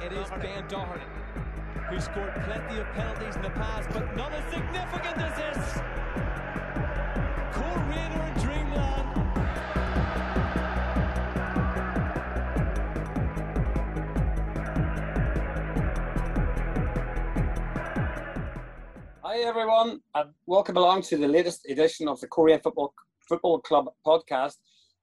It is Ben Doherty, who scored plenty of penalties in the past, but none as significant as this. Co-reader in dreamland. Hi everyone, and welcome along to the latest edition of the Coyne Football Club podcast,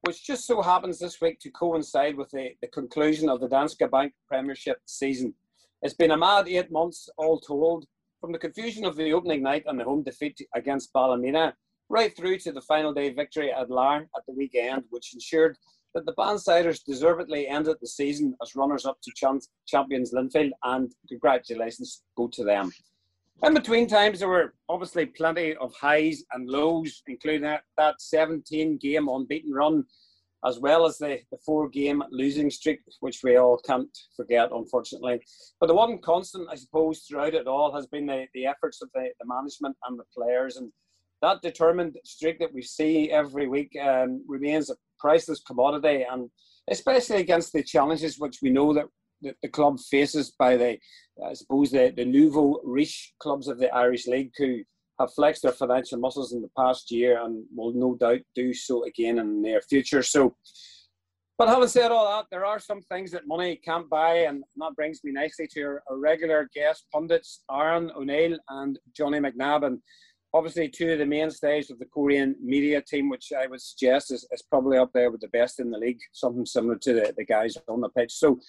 which just so happens this week to coincide with the conclusion of the Danske Bank Premiership season. It's been a mad 8 months all told, from the confusion of the opening night and the home defeat against Ballymena, right through to the final day victory at Larne at the weekend, which ensured that the Bandsiders deservedly ended the season as runners-up to champions Linfield, and congratulations go to them. In between times, there were obviously plenty of highs and lows, including that 17-game unbeaten run, as well as the 4-game losing streak, which we all can't forget, unfortunately. But the one constant, I suppose, throughout it all has been the efforts of the management and the players. And that determined streak that we see every week remains a priceless commodity, and especially against the challenges which we know that the club faces by the nouveau riche clubs of the Irish League, who have flexed their financial muscles in the past year and will no doubt do so again in the near future. So, but having said all that, there are some things that money can't buy, and that brings me nicely to our regular guest pundits, Aaron O'Neill and Johnny McNabb, and obviously two of the mainstays of the Korean media team, which I would suggest is probably up there with the best in the league, something similar to the guys on the pitch. So,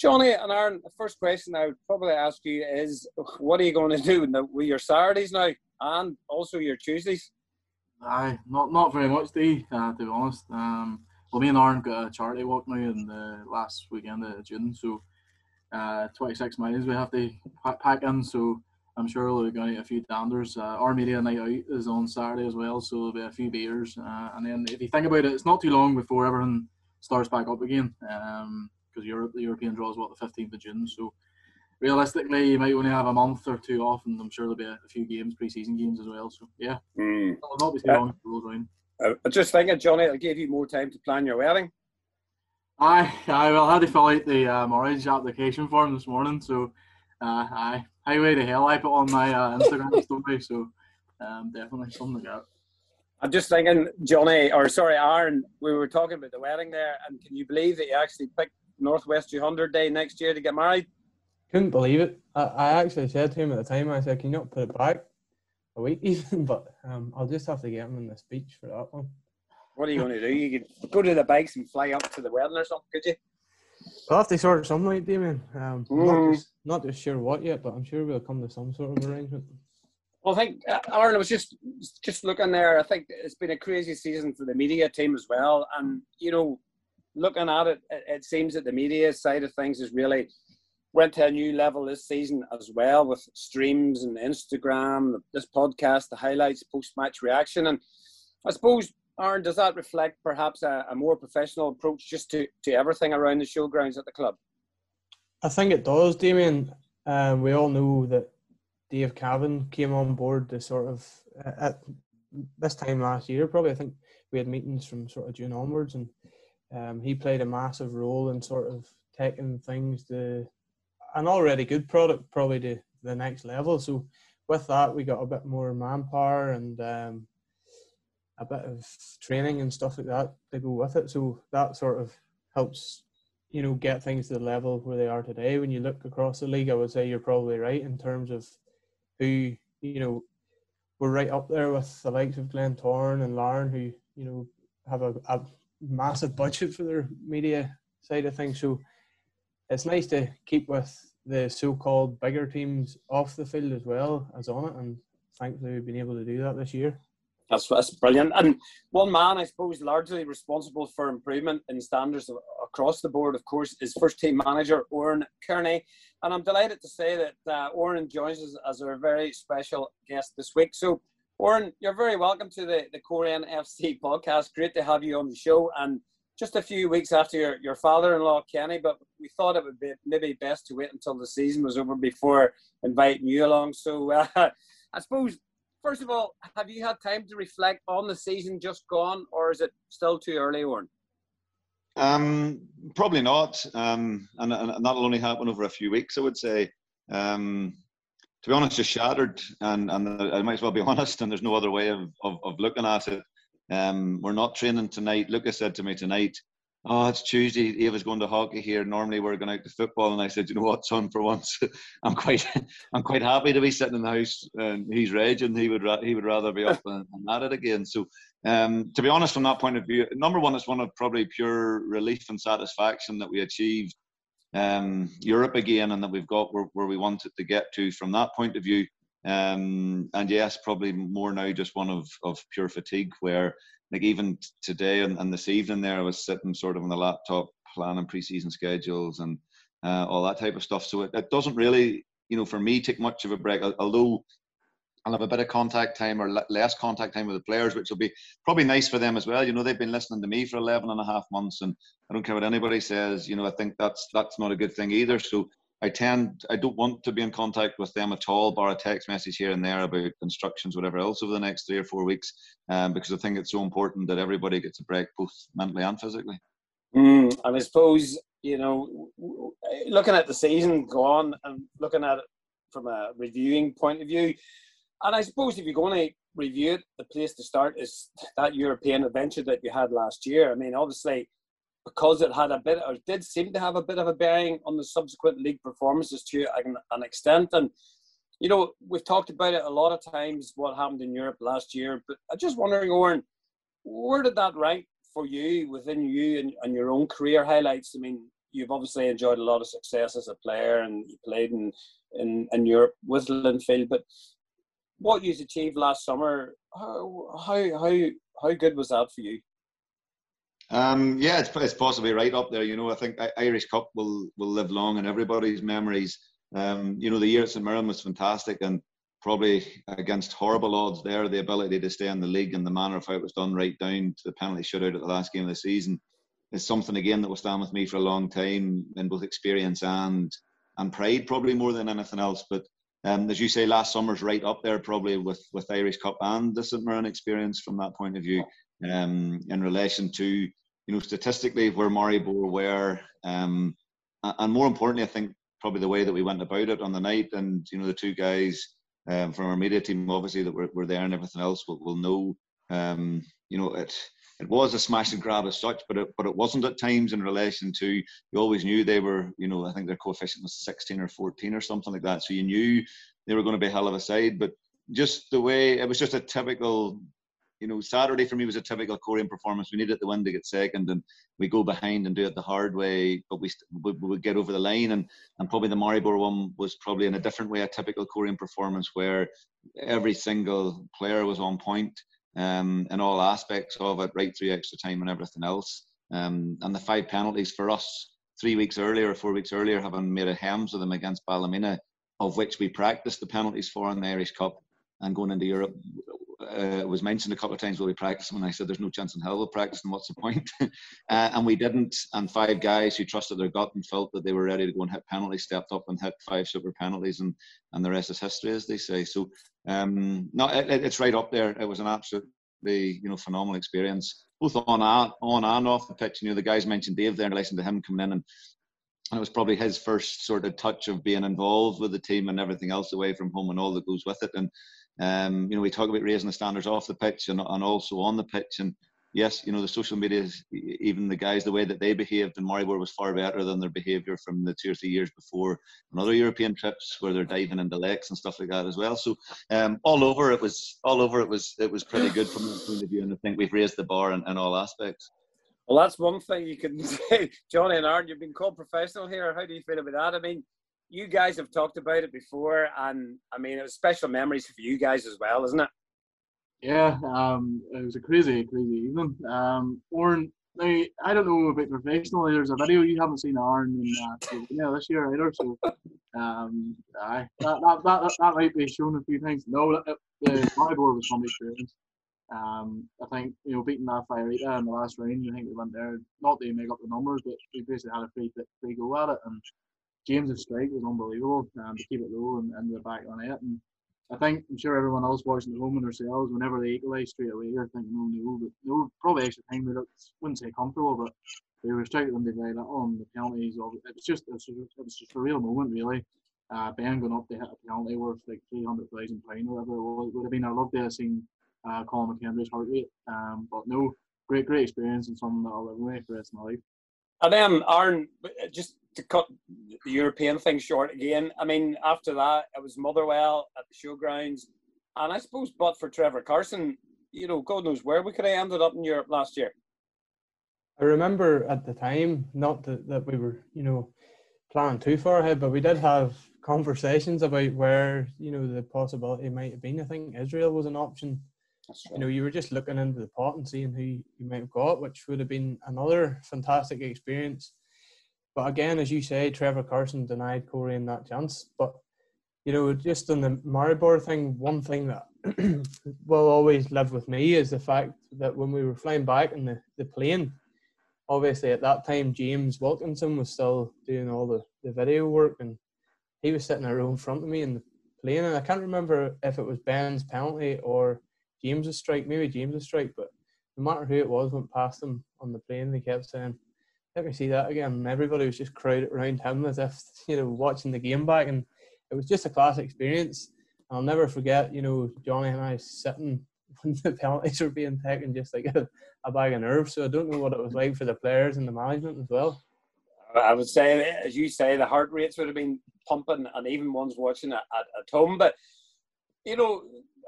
Johnny and Aaron, the first question I would probably ask you is, what are you going to do with your Saturdays now, and also your Tuesdays? Aye, not very much, Dee, to be honest. Well, me and Aaron got a charity walk now in the last weekend of June, so 26 miles we have to pack in, so I'm sure we're going to get a few danders. Our media night out is on Saturday as well, so there'll be a few beers. And then if you think about it, it's not too long before everything starts back up again. Because Europe, the European draw is what, the 15th of June. So realistically, you might only have a month or two off, and I'm sure there'll be a few games, pre-season games as well. So yeah, it'll not be too long to roll around. I just thinking, Johnny, it'll give you more time to plan your wedding. Aye. Well, I had to fill out the marriage application form this morning, so aye, highway to hell I put on my Instagram story. So definitely something like that. I'm just thinking, Aaron, we were talking about the wedding there, and can you believe that you actually picked Northwest 200 Day next year to get married? Couldn't believe it. I actually said to him at the time, I said, can you not put it back a week even? But I'll just have to get him in the speech for that one. What are you going to do? You could go to the bikes and fly up to the wedding or something, could you? I'll have to sort something out, Damien. Not just sure what yet, but I'm sure we'll come to some sort of arrangement. Well, I think, Aaron, I was just looking there. I think it's been a crazy season for the media team as well. And, you know, looking at it, it seems that the media side of things has really went to a new level this season as well, with streams and Instagram, this podcast, the highlights, post-match reaction. And I suppose, Aaron, does that reflect perhaps a more professional approach just to everything around the showgrounds at the club? I think it does, Damien. We all know that Dave Cavan came on board to sort of, at this time last year probably, I think we had meetings from sort of June onwards, and he played a massive role in sort of taking things to an already good product probably to the next level. So with that, we got a bit more manpower and a bit of training and stuff like that to go with it. So that sort of helps, you know, get things to the level where they are today. When you look across the league, I would say you're probably right in terms of who, you know, we're right up there with the likes of Glentoran and Larne, who, you know, have a massive budget for their media side of things. So it's nice to keep with the so-called bigger teams off the field as well as on it, and thankfully we've been able to do that this year. That's brilliant. And one man, I suppose, largely responsible for improvement in standards across the board, of course, is first-team manager Oran Kearney. And I'm delighted to say that Oran joins us as our very special guest this week. So, Oran, you're very welcome to the Coyne FC podcast. Great to have you on the show. And just a few weeks after your father-in-law, Kenny, but we thought it would be maybe best to wait until the season was over before inviting you along. So, I suppose, first of all, have you had time to reflect on the season just gone, or is it still too early, Oran? Probably not, and that'll only happen over a few weeks, I would say. To be honest, just shattered, and I might as well be honest, and there's no other way of looking at it. We're not training tonight. Lucas said to me tonight, "Oh, it's Tuesday, Eva's going to hockey here. Normally we're going out to football." And I said, "You know what, son, for once, I'm quite happy to be sitting in the house." And he's raging. He would rather be up and at it again. So, to be honest, from that point of view, number one, it's one of probably pure relief and satisfaction that we achieved Europe again, and that we've got where we wanted to get to from that point of view. And yes, probably more now just one of pure fatigue, where like even today and this evening there, I was sitting sort of on the laptop planning pre-season schedules and all that type of stuff. So it doesn't really, you know, for me, take much of a break, although I'll have a bit of contact time or less contact time with the players, which will be probably nice for them as well. You know, they've been listening to me for 11 and a half months, and I don't care what anybody says, you know, I think that's not a good thing either. So I don't want to be in contact with them at all, bar a text message here and there about instructions, whatever else, over the next 3 or 4 weeks, because I think it's so important that everybody gets a break, both mentally and physically. And I suppose, you know, looking at the season gone and looking at it from a reviewing point of view, and I suppose if you're going to review it, the place to start is that European adventure that you had last year. I mean, obviously, because it had a bit, or did seem to have a bit of a bearing on the subsequent league performances to an extent. And, you know, we've talked about it a lot of times, what happened in Europe last year. But I'm just wondering, Oran, where did that rank for you, within you and your own career highlights? I mean, you've obviously enjoyed a lot of success as a player, and you played in Europe with Linfield. But what you achieved last summer, how good was that for you? Yeah, it's possibly right up there. You know, I think Irish Cup will live long in everybody's memories. You know, the year at St Mirren was fantastic, and probably against horrible odds there, the ability to stay in the league and the manner of how it was done, right down to the penalty shootout at the last game of the season, is something again that will stand with me for a long time, in both experience and pride, probably more than anything else. But as you say, last summer's right up there, probably with Irish Cup and the St Mirren experience from that point of view. In relation to, you know, statistically where Maribor were, and more importantly, I think probably the way that we went about it on the night. And you know, the two guys from our media team, obviously that were there and everything else, will know. You know, it was a smash and grab as such, but it wasn't at times in relation to. You always knew they were. You know, I think their coefficient was 16 or 14 or something like that. So you knew they were going to be a hell of a side. But just the way it was, just a typical. You know, Saturday for me was a typical Korean performance. We needed the win to get second, and we go behind and do it the hard way, but we get over the line. And probably the Maribor one was probably in a different way, a typical Korean performance where every single player was on point in all aspects of it, right through extra time and everything else. And the 5 penalties for us 3 weeks earlier or 4 weeks earlier, having made a hems of them against Ballymena, of which we practiced the penalties for in the Irish Cup, and going into Europe. It was mentioned a couple of times, we'll be practicing, and I said there's no chance in hell we'll practice, and what's the point? And we didn't, and 5 guys who trusted their gut and felt that they were ready to go and hit penalties stepped up and hit 5 super penalties, and the rest is history, as they say. So no, it's right up there. It was an absolutely, you know, phenomenal experience, both on and off the pitch. You know, the guys mentioned Dave there in relation to him coming in, and it was probably his first sort of touch of being involved with the team and everything else away from home and all that goes with it. And you know, we talk about raising the standards off the pitch and also on the pitch. And yes, you know, the social media, even the guys, the way that they behaved in Maribor was far better than their behaviour from the 2 or 3 years before on other European trips, where they're diving into lakes and stuff like that as well. So all over it was pretty good from that point of view, and I think we've raised the bar in all aspects. Well, that's one thing you can say, Johnny and Aaron. You've been called professional here. How do you feel about that? I mean, you guys have talked about it before, and I mean, it was special memories for you guys as well, isn't it? Yeah, it was a crazy evening. Oran, now, I don't know about professional. There's a video you haven't seen Oran in this year either, so that might be shown a few times. No, the Maribor was fun experience. I think, you know, beating that Fiorita in the last round, I think we went there, not that you make up the numbers, but we basically had a free go at it, and James' strike was unbelievable, to keep it low and the back on it. And I think, I'm sure everyone else watching at home and themselves, whenever they equalise straight away, you're thinking, no, probably extra time, we wouldn't say comfortable, but They were out on the night on the penalties. It was just a real moment, really. Ben going up to hit a penalty worth like £300,000 or whatever it was. It would have been. I loved to have seen Colin McKendry's heart rate. But no, great experience and something that I'll live with for the rest of my life. And then, Aaron, just to cut the European thing short again, I mean, after that, it was Motherwell at the showgrounds. And I suppose, but for Trevor Carson, you know, God knows where we could have ended up in Europe last year. I remember at the time, not that we were, you know, planning too far ahead, but we did have conversations about where, you know, the possibility might have been. I think Israel was an option. You know, you were just looking into the pot and seeing who you might have got, which would have been another fantastic experience. But again, as you say, Trevor Carson denied Corian that chance. But, you know, just on the Maribor thing, one thing that will always live with me is the fact that when we were flying back in the plane, obviously at that time, James Wilkinson was still doing all the video work, and he was sitting in front of me in the plane. And I can't remember if it was Ben's penalty or James's strike, but no matter who it was went past them on the plane, they kept saying, "Let me see that again." And everybody was just crowded around him as if, you know, watching the game back. And it was just a class experience. And I'll never forget, you know, Johnny and I sitting when the penalties were being taken, just like a bag of nerves. So I don't know what it was like for the players and the management as well. I would say, as you say, the heart rates would have been pumping, and even ones watching at home. But, you know,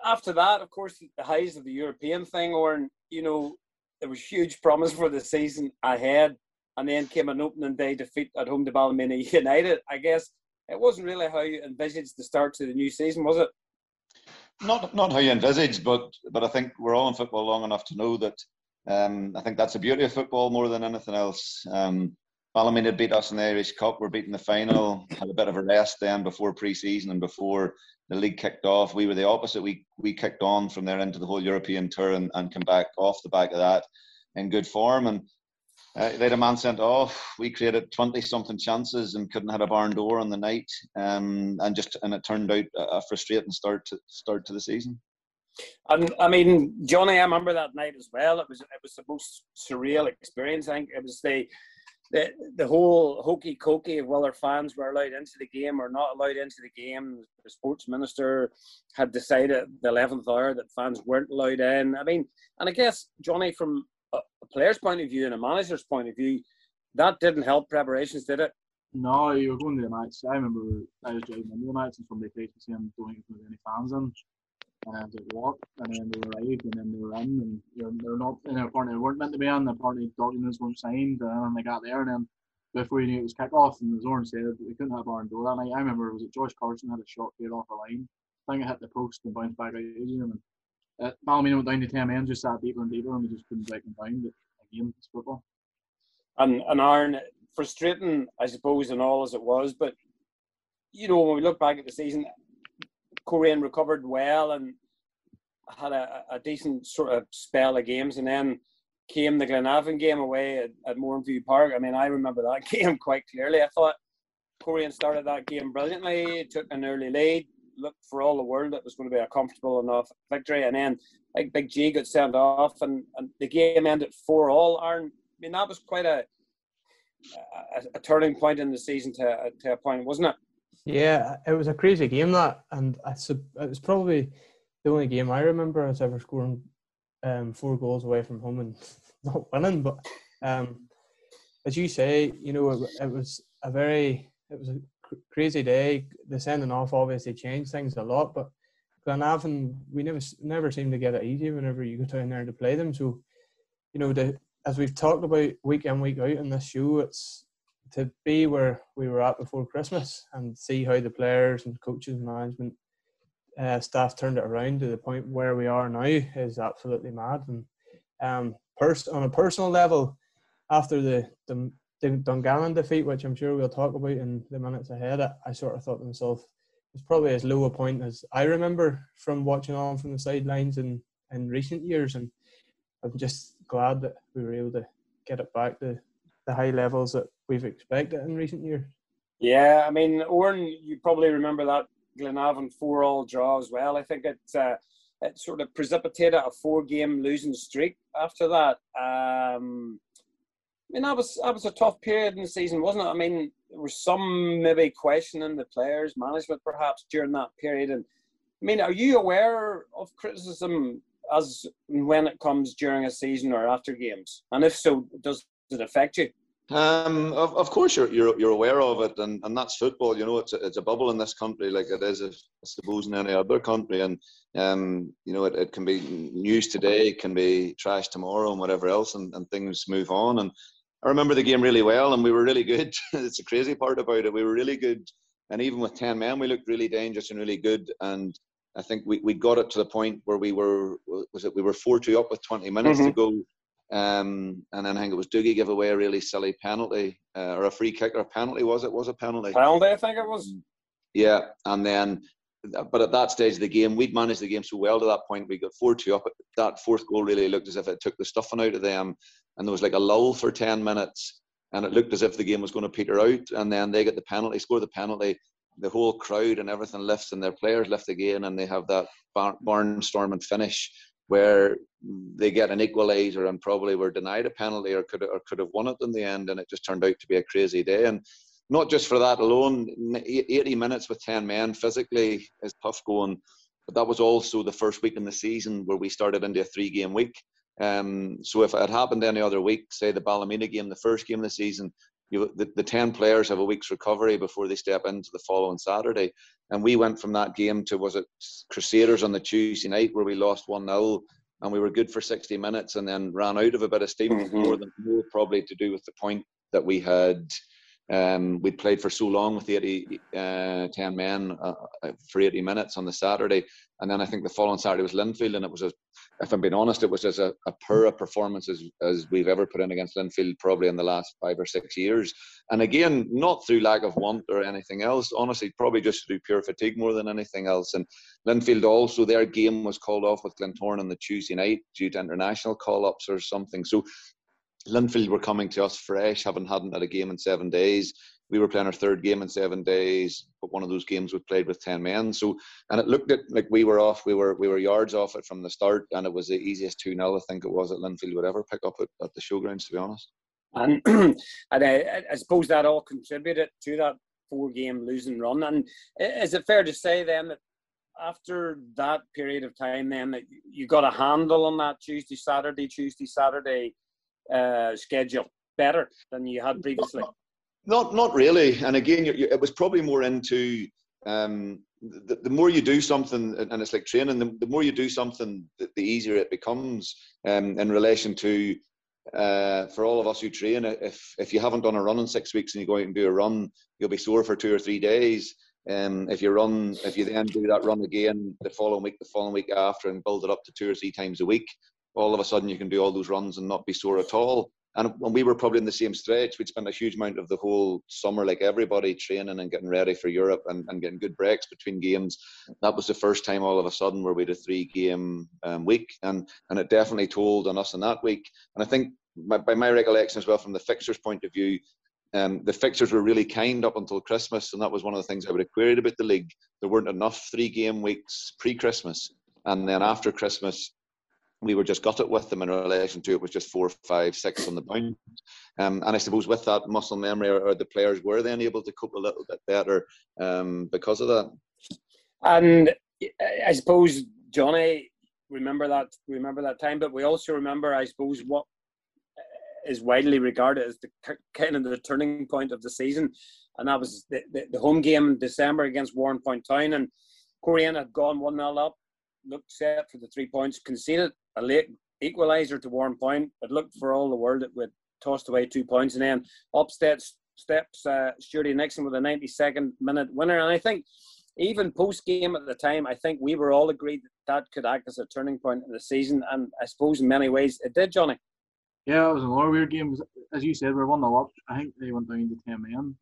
after that, of course, the highs of the European thing, or, you know, there was huge promise for the season ahead, and then came an opening day defeat at home to Ballymena United. I guess it wasn't really how you envisaged the start to the new season, was it? Not how you envisaged, but I think we're all in football long enough to know that I think that's the beauty of football more than anything else. Ballymena beat us in the Irish Cup, we're beating the final, had a bit of a rest then before pre-season and before the league kicked off. We were the opposite. We kicked on from there into the whole European tour and come back off the back of that in good form. And they had a man sent off. We created 20-something chances and couldn't hit a barn door on the night. And it turned out a frustrating start to the season. And I mean, Johnny, I remember that night as well. It was the most surreal experience. I think it was the whole hokey cokey of whether fans were allowed into the game or not allowed into the game. The sports minister had decided at the 11th hour that fans weren't allowed in. I mean, and I guess, Johnny, from a player's point of view and a manager's point of view, that didn't help preparations, did it? No, you were going to the match. I remember I was driving into the match and somebody came to say, "I'm don't think there's any fans in." And I was like, "What?" And then they arrived, and then they were in, and they're not. And apparently they weren't meant to be in. Apparently documents weren't signed, and they got there, and then before you knew it was kick off, and as Oran said, we couldn't have barn door that night. I remember was it Josh Carson had a shot played off the line. I think it hit the post and bounced back out using him. Ballymena went down to 10 men, just sat deeper and deeper, and we just couldn't break them down. But again, it's football. And Aaron, frustrating, I suppose, and all as it was, but you know, when we look back at the season, Coyne recovered well and had a decent sort of spell of games, and then came the Glenavon game away at Warrenpoint Park. I mean, I remember that game quite clearly. I thought Coyne started that game brilliantly, took an early lead, looked for all the world it was going to be a comfortable enough victory, and then like Big G got sent off, and the game ended 4-4. Aaron, I mean, that was quite a turning point in the season to a point, wasn't it? Yeah, it was a crazy game that, and it was probably the only game I remember as ever scoring 4 goals away from home and not winning. But as you say, you know, it was a crazy day. The sending off obviously changed things a lot, but Glenavon, we never seem to get it easy whenever you go down there to play them. So, you know, as we've talked about week in, week out in this show, it's to be where we were at before Christmas and see how the players and coaches and management staff turned it around to the point where we are now is absolutely mad. And on a personal level, after the Dungannon defeat, which I'm sure we'll talk about in the minutes ahead, I sort of thought to myself, it's probably as low a point as I remember from watching on from the sidelines in recent years. And I'm just glad that we were able to get it back to the high levels that we've expected in recent years. Yeah, I mean, Oran, you probably remember that Glenavon 4-4 draw as well. I think it sort of precipitated a 4-game losing streak after that. mean, that was a tough period in the season, wasn't it? I mean, there was some maybe questioning the players' management perhaps during that period. And I mean, are you aware of criticism as when it comes during a season or after games? And if so, does it affect you? Of course, you're aware of it, and that's football. You know, it's a bubble in this country, like it is, I suppose, in any other country. And you know, it can be news today, it can be trash tomorrow, and whatever else, and things move on. And I remember the game really well, and we were really good. It's the crazy part about it. We were really good, and even with 10 men, we looked really dangerous and really good. And I think we got it to the point where we were 4-2 up with 20 minutes to go. And then I think it was Dougie gave away a really silly penalty, or a free kick, or a penalty, was it? Was a penalty. Penalty, I think it was. Yeah, and then, but at that stage of the game, we'd managed the game so well to that point. We got 4-2 up. That fourth goal really looked as if it took the stuffing out of them. And there was like a lull for 10 minutes. And it looked as if the game was going to peter out. And then they get the penalty, score the penalty. The whole crowd and everything lifts, and their players lift again. And they have that barnstorming finish, where they get an equaliser and probably were denied a penalty or could have won it in the end, and it just turned out to be a crazy day. And not just for that alone, 80 minutes with 10 men physically is tough going, but that was also the first week in the season where we started into a 3-game week. So if it had happened any other week, say the Ballymena game, the first game of the season, the 10 players have a week's recovery before they step into the following Saturday. And we went from that game to, was it Crusaders on the Tuesday night, where we lost 1-0 and we were good for 60 minutes and then ran out of a bit of steam. More probably to do with the point that we had, we'd played for so long with 10 men for 80 minutes on the Saturday. And then I think the following Saturday was Linfield, and it was, if I'm being honest, it was as a poor a performance as we've ever put in against Linfield probably in the last 5 or 6 years. And again, not through lack of want or anything else. Honestly, probably just through pure fatigue more than anything else. And Linfield also, their game was called off with Glentoran on the Tuesday night due to international call-ups or something. So Linfield were coming to us fresh, hadn't had a game in 7 days. We were playing our third game in 7 days, but one of those games we played with 10 men. So, and it looked at, like we were yards off it from the start, and it was the easiest 2-0 I think it was that Linfield would ever pick up at the showgrounds, to be honest. And I suppose that all contributed to that 4-game losing run. And is it fair to say then that after that period of time then that you got a handle on that Tuesday, Saturday schedule better than you had previously? Not really. And again, it was probably more into the more you do something, and it's like training, the more you do something, the easier it becomes in relation to, for all of us who train, if you haven't done a run in 6 weeks and you go out and do a run, you'll be sore for 2 or 3 days. If you then do that run again the following week after and build it up to 2 or 3 times a week, all of a sudden you can do all those runs and not be sore at all. And when we were probably in the same stretch, we'd spent a huge amount of the whole summer, like everybody, training and getting ready for Europe and getting good breaks between games. That was the first time all of a sudden where we had a 3-game week. And it definitely told on us in that week. And I think by my recollection as well, from the fixtures point of view, the fixtures were really kind up until Christmas. And that was one of the things I would have queried about the league. There weren't enough 3-game weeks pre-Christmas. And then after Christmas, we were just gutted with them in relation to it was just 4, 5, 6 on the bound. And I suppose with that muscle memory, or the players were then able to cope a little bit better because of that. And I suppose, Johnny, remember that time, but we also remember, I suppose, what is widely regarded as the kind of the turning point of the season. And that was the home game in December against Warrenpoint Town. And Coyne had gone 1-0 up, looked set for the 3 points, conceded a late equaliser to Warrenpoint. It looked for all the world it would tossed away 2 points, and then up steps Stuarty Nixon with a 92nd minute winner. And I think even post game at the time, I think we were all agreed that could act as a turning point in the season, and I suppose in many ways it did, Johnny. Yeah, it was a lot of weird games. As you said, we were 1-0 up. I think they went down to 10 men.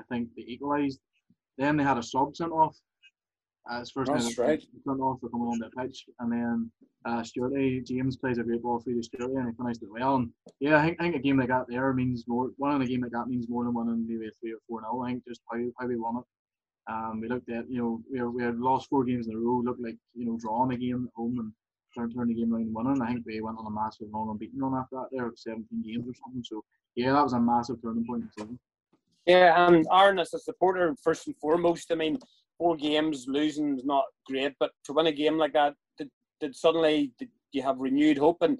I think they equalised. Then they had a sub sent off. His first time turned off for coming on the pitch, and then Stuarty, James plays a great ball through to Stuarty, and he finished it well. And yeah, I think a game like that there means more. Winning a game like that means more than winning maybe a 3 or 4-0. I think just how we won it. We looked at, you know, we had lost 4 games in a row. Looked like, you know, drawing a game at home and turned the game around and winning. I think we went on a massive long unbeaten run after that there, 17 games or something. So yeah, that was a massive turning point. Yeah, and Aaron, as a supporter, first and foremost, I mean, 4 games, losing is not great, but to win a game like that, did you have renewed hope? And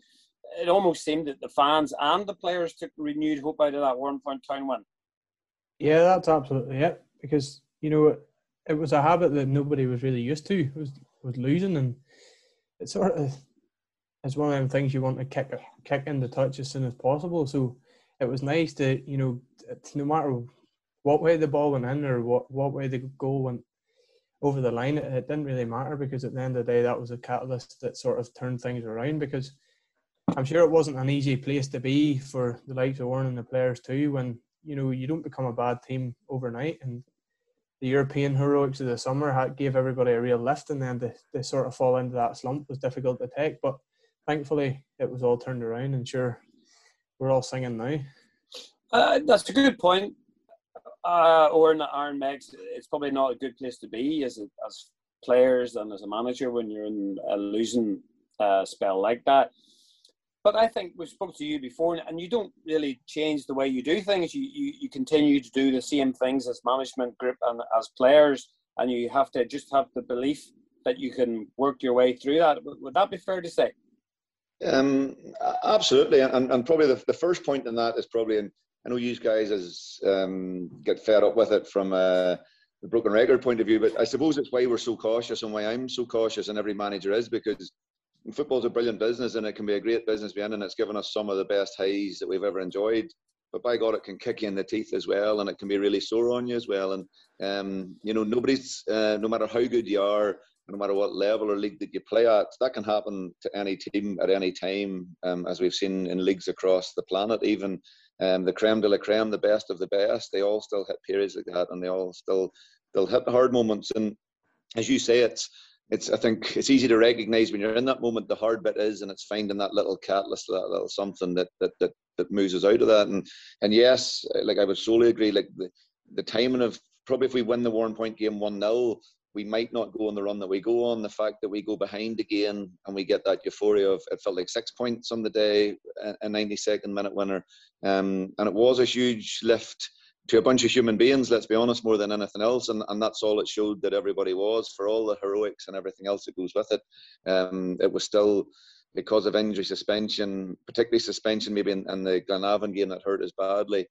it almost seemed that the fans and the players took renewed hope out of that Warrenpoint Town win. Yeah, that's absolutely it. Because, you know, it was a habit that nobody was really used to, was losing. And it's sort of, it's one of them things you want to kick in the touch as soon as possible. So it was nice to, you know, no matter what way the ball went in or what way the goal went over the line, it didn't really matter, because at the end of the day, that was a catalyst that sort of turned things around. Because I'm sure it wasn't an easy place to be for the likes of Oran and the players too, when, you know, you don't become a bad team overnight. And the European heroics of the summer gave everybody a real lift, and then to sort of fall into that slump was difficult to take. But thankfully, it was all turned around, and sure, we're all singing now. That's a good point. Or in the Iron Megs, it's probably not a good place to be as players and as a manager when you're in a losing spell like that. But I think we've spoken to you before, and you don't really change the way you do things. You continue to do the same things as management group and as players, and you have to just have the belief that you can work your way through that. Would that be fair to say? Absolutely. And probably the first point in that is probably, and I know you guys get fed up with it from the broken record point of view, but I suppose it's why we're so cautious and why I'm so cautious and every manager is, because football's a brilliant business and it can be a great business behind, and it's given us some of the best highs that we've ever enjoyed. But by God, it can kick you in the teeth as well, and it can be really sore on you as well. And you know, nobody's no matter how good you are, no matter what level or league that you play at, that can happen to any team at any time, as we've seen in leagues across the planet. Even the creme de la creme, the best of the best, they all still hit periods like that, and they all still hit hard moments. And as you say, I think it's easy to recognise when you're in that moment. The hard bit is, and it's finding that little catalyst, that little something that moves us out of that. And yes, like I would solely agree. Like the timing of, probably if we win the Warrenpoint game 1-0, we might not go on the run that we go on. The fact that we go behind again and we get that euphoria of, it felt like 6 points on the day, a 92nd minute winner, and it was a huge lift to a bunch of human beings, let's be honest, more than anything else. And that's all it showed that everybody was, for all the heroics and everything else that goes with it. It was still, because of injury, suspension, particularly suspension maybe in the Glenavon game that hurt us badly,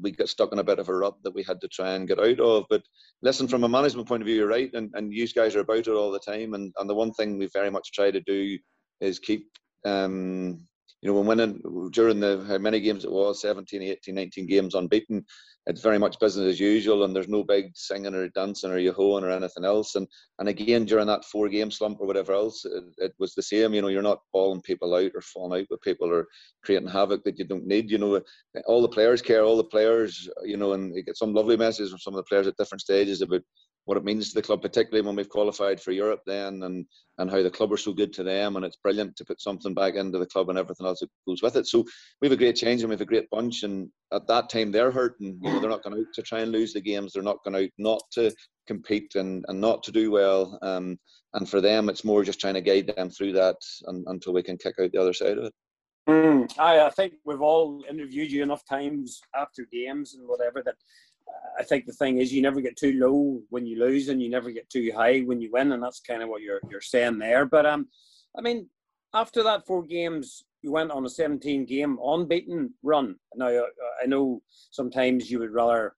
we got stuck in a bit of a rut that we had to try and get out of. But listen, from a management point of view, you're right, and you guys are about it all the time. And the one thing we very much try to do is keep... you know, when winning during the, how many games it was, 17, 18, 19 games unbeaten, it's very much business as usual, and there's no big singing or dancing or yo-hoing or anything else. And again, during that 4-game slump or whatever else, it was the same. You know, you're not bawling people out or falling out with people or creating havoc that you don't need. You know, all the players care, all the players, you know, and you get some lovely messages from some of the players at different stages about what it means to the club, particularly when we've qualified for Europe then, and how the club are so good to them, and it's brilliant to put something back into the club and everything else that goes with it. So we have a great change and we have a great bunch, and at that time they're hurting. You know, they're not going out to try and lose the games. They're not going out not to compete and not to do well. And for them, it's more just trying to guide them through that until we can kick out the other side of it. I think we've all interviewed you enough times after games and whatever that I think the thing is, you never get too low when you lose, and you never get too high when you win, and that's kind of what you're saying there. But I mean, after that 4 games, you went on a 17-game unbeaten run. Now I know sometimes you would rather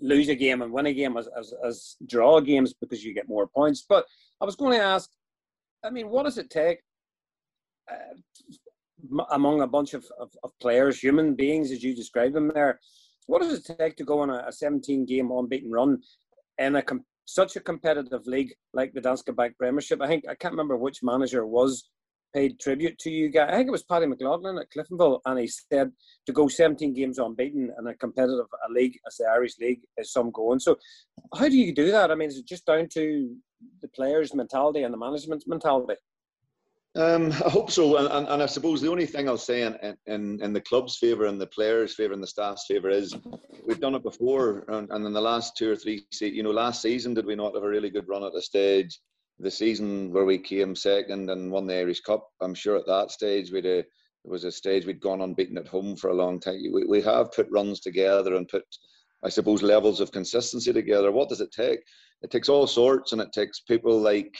lose a game and win a game as draw games because you get more points. But I was going to ask, I mean, what does it take among a bunch of players, human beings as you describe them there? What does it take to go on a 17-game unbeaten run in such a competitive league like the Danske Bank Premiership? I can't remember which manager was paid tribute to you guys. I think it was Paddy McLaughlin at Cliftonville, and he said to go 17 games unbeaten in a competitive league as the Irish League is some going. So how do you do that? I mean, is it just down to the players' mentality and the management's mentality? I hope so, and I suppose the only thing I'll say in the club's favour and the players' favour and the staff's favour is we've done it before, and in the last 2 or 3, you know, last season did we not have a really good run at a stage? The season where we came second and won the Irish Cup, I'm sure at that stage we'd There was a stage we'd gone unbeaten at home for a long time. We have put runs together and put, I suppose, levels of consistency together. What does it take? It takes all sorts, and it takes people like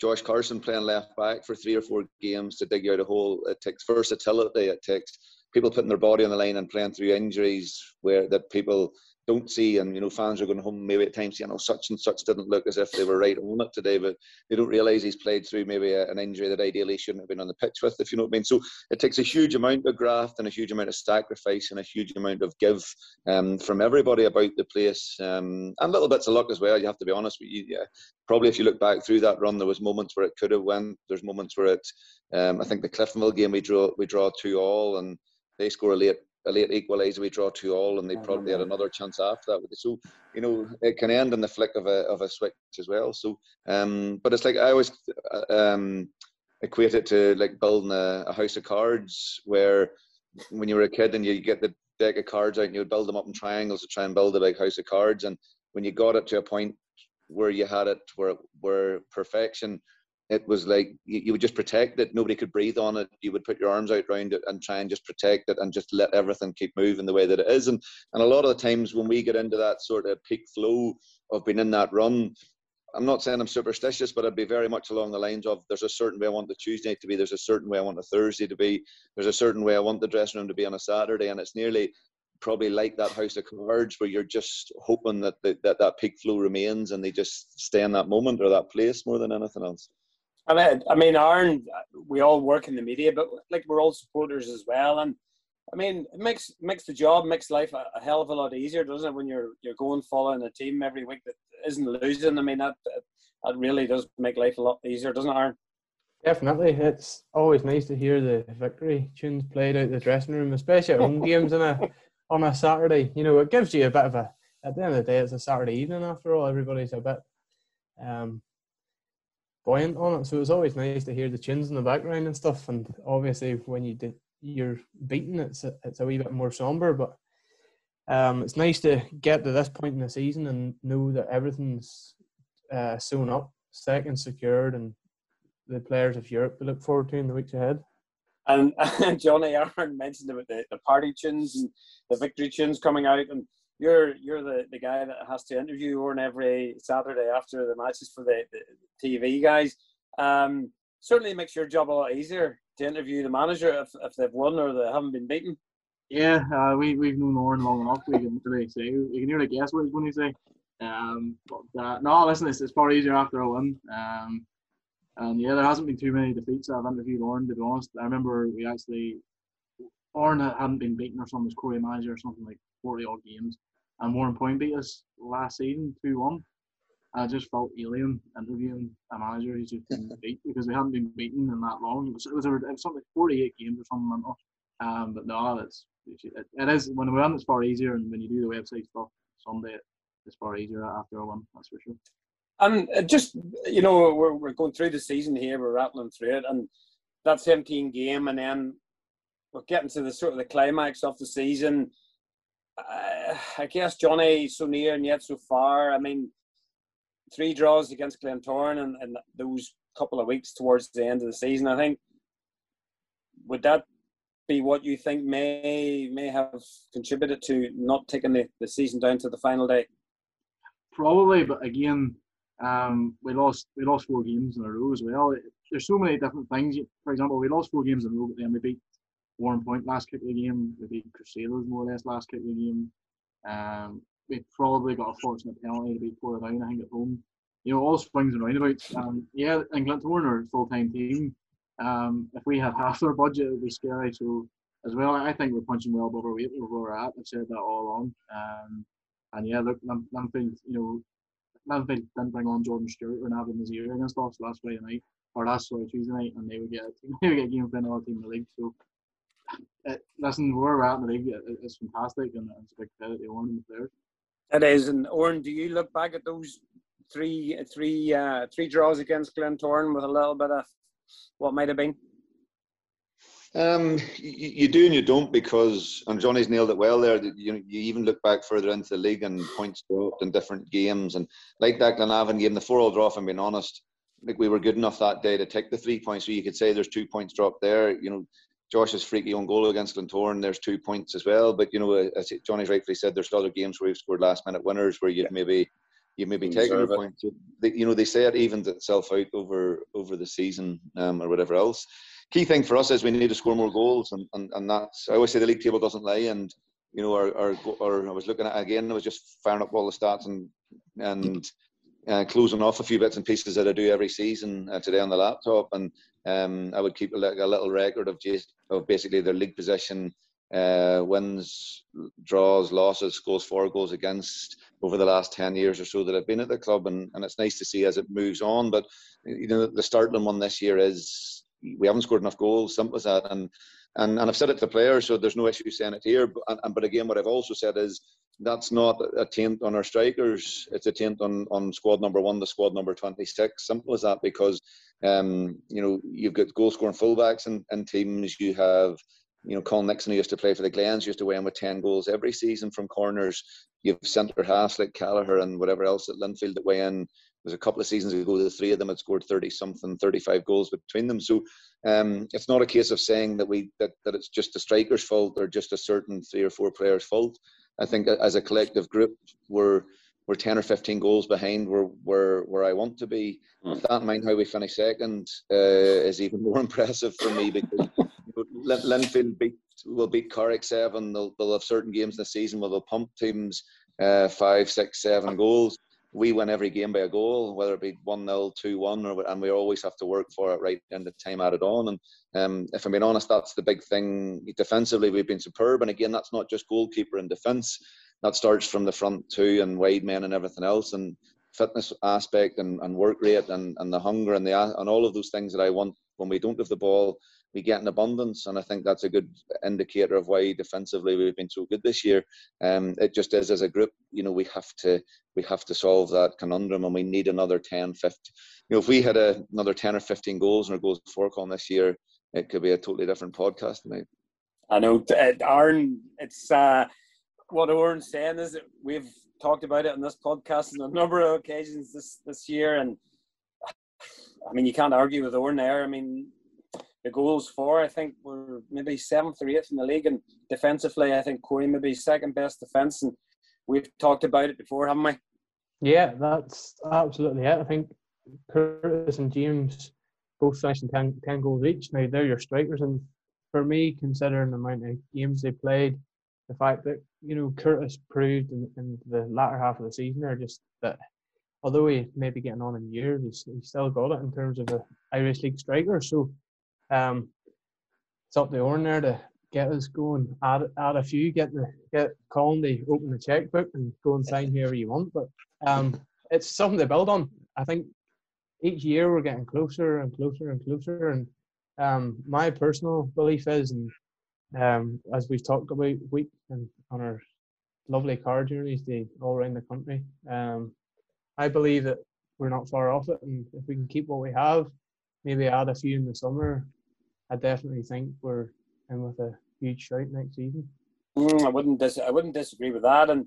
Josh Carson playing left back for 3 or 4 games to dig out a hole. It takes versatility. It takes people putting their body on the line and playing through injuries where that people don't see. And, you know, fans are going home maybe at times, you know, such and such didn't look as if they were right on it today, but they don't realise he's played through maybe an injury that ideally shouldn't have been on the pitch with, if you know what I mean. So it takes a huge amount of graft and a huge amount of sacrifice and a huge amount of give from everybody about the place, and little bits of luck as well, you have to be honest. But probably if you look back through that run, there was moments where it could have went. There's moments where it, I think the Cliftonville game we draw 2-2 and they score a late equaliser, we draw 2-2, and they probably had another chance after that. So, you know, it can end in the flick of a switch as well. So, but it's like I always equate it to like building a house of cards, where when you were a kid and you get the deck of cards out and you would build them up in triangles to try and build a big house of cards. And when you got it to a point where you had it, where perfection, it was like you would just protect it. Nobody could breathe on it. You would put your arms out round it and try and just protect it and just let everything keep moving the way that it is. And a lot of the times when we get into that sort of peak flow of being in that run, I'm not saying I'm superstitious, but I'd be very much along the lines of there's a certain way I want the Tuesday night to be, there's a certain way I want the Thursday to be, there's a certain way I want the dressing room to be on a Saturday. And it's nearly probably like that house of cards where you're just hoping that that peak flow remains and they just stay in that moment or that place more than anything else. I mean, Aaron, we all work in the media, but like we're all supporters as well. And I mean, it makes the job, makes life a hell of a lot easier, doesn't it? When you're going following a team every week that isn't losing. I mean, that really does make life a lot easier, doesn't it, Aaron? Definitely. It's always nice to hear the victory tunes played out the dressing room, especially at home games on a Saturday. You know, it gives you a bit of a. At the end of the day, it's a Saturday evening after all. Everybody's a bit. Buoyant on it, so it's always nice to hear the tunes in the background and stuff. And obviously, when you're beaten, it's a wee bit more somber. But it's nice to get to this point in the season and know that everything's sewn up, second secured, and the players of Europe we look forward to in the weeks ahead. And Johnny, Aaron mentioned about the party tunes and the victory tunes coming out, and You're the guy that has to interview Oran every Saturday after the matches for the TV guys. Certainly makes your job a lot easier to interview the manager if they've won or they haven't been beaten. Yeah, we've known Oran long enough. We can really say, you can nearly guess what he's going to say. No, listen, it's far easier after a win. And yeah, there hasn't been too many defeats. I've interviewed Oran, to be honest. I remember we actually, Oran hadn't been beaten or something, was Corey manager or something like 40-odd games, and Warrenpoint beat us last season 2-1. I just felt alien interviewing a manager who's just been beat, because we hadn't been beaten in that long. It was something like 48 games or something like that. But no, it is when we win, it's far easier, and when you do the website stuff Sunday, it's far easier after a win. That's for sure. And just, you know, we're going through the season here, we're rattling through it, and that 17 game, and then we're getting to the sort of the climax of the season. I guess, Johnny, so near and yet so far. I mean, 3 draws against Glentoran and those couple of weeks towards the end of the season, I think. Would that be what you think may have contributed to not taking the season down to the final day? Probably, but again, we lost 4 games in a row as well. There's so many different things. For example, we lost 4 games in a row, but then we beat Warrenpoint last kick of the game, we beat Crusaders more or less last kick of the game. We probably got a fortunate penalty to beat Coyne, I think, at home. You know, all swings and roundabouts. Yeah, and Glentoran are a full-time team. If we had half their budget, it would be scary. So, as well, I think we're punching well above our weight where we're at. I've said that all along. And yeah, look, Linfield didn't bring on Jordan Stewart or Adam Nazir against us last Friday night, or last Tuesday night, and they would get a game for another team in the league. So, listen, where we're at in the league, it's fantastic, and it's a big credit to Oran and the players. It is. And Oran, do you look back at those three draws against Glentoran with a little bit of what might have been? You do and you don't, because, and Johnny's nailed it well there, that you even look back further into the league and points dropped in different games, and like that Glenavon game, the 4-all draw, if I'm being honest, like we were good enough that day to take the 3 points, so you could say there's 2 points dropped there. You know, Josh's freaky own goal against Glentoran, there's 2 points as well. But, you know, as Johnny's rightfully said, there's other games where we've scored last-minute winners where you've maybe taken a point. So they, you know, they say it evens itself out over the season or whatever else. Key thing for us is we need to score more goals, and that's, I always say the league table doesn't lie. And, you know, our I was looking at again, I was just firing up all the stats and closing off a few bits and pieces that I do every season today on the laptop, and I would keep a little record of basically their league position, wins, draws, losses, goals for, goals against over the last 10 years or so that I've been at the club, and it's nice to see as it moves on. But, you know, the startling one this year is we haven't scored enough goals, simple as that. And I've said it to the players, so there's no issue saying it here. But again, what I've also said is that's not a taint on our strikers. It's a taint on squad number 1 to squad number 26. Simple as that, because, you know, you've got goal-scoring fullbacks and teams. You have, you know, Colin Nixon, who used to play for the Glens, used to weigh in with 10 goals every season from corners. You've centre-halves like Callagher and whatever else at Linfield that weigh in. There's a couple of seasons ago, the three of them had scored 30-something, 35 goals between them. So it's not a case of saying that that it's just the striker's fault or just a certain 3 or 4 players' fault. I think as a collective group, we're 10 or 15 goals behind where I want to be. With that in mind, how we finish second is even more impressive for me, because Linfield will beat Carrick 7. They'll have certain games in the season where they'll pump teams 5, 6, 7 goals. We win every game by a goal, whether it be 1-0, 2-1, and we always have to work for it right in the time added on. And if I'm being honest, that's the big thing. Defensively, we've been superb. And again, that's not just goalkeeper and defence. That starts from the front too, and wide men and everything else, and fitness aspect and work rate and the hunger and all of those things that I want. When we don't have the ball, we get in abundance, and I think that's a good indicator of why defensively we've been so good this year. It just is, as a group, you know, we have to solve that conundrum, and we need another 10, 15. You know, if we had another 10 or 15 goals in our goals for column this year, it could be a totally different podcast tonight. I know, Aaron. It's what Oran's saying is that we've talked about it on this podcast on a number of occasions this year, and I mean, you can't argue with Oran there. I mean, the goals for, I think, were maybe 7th or 8th in the league. And defensively, I think Coyne may be second best defence. And we've talked about it before, haven't we? Yeah, that's absolutely it. I think Curtis and James both finishing 10 goals each. Now, they're your strikers. And for me, considering the amount of games they played, the fact that, you know, Curtis proved in the latter half of the season there just that, although he may be getting on in years, he's still got it in terms of an Irish League striker. So it's up to Oran there to get us going, add a few, get Colin to open the chequebook and go and sign whoever you want. But it's something to build on. I think each year we're getting closer and closer and closer. And my personal belief is, and as we've talked about week and on our lovely car journeys all around the country, I believe that we're not far off it, and if we can keep what we have, maybe add a few in the summer, I definitely think we're in with a huge shout next season. I wouldn't disagree with that. And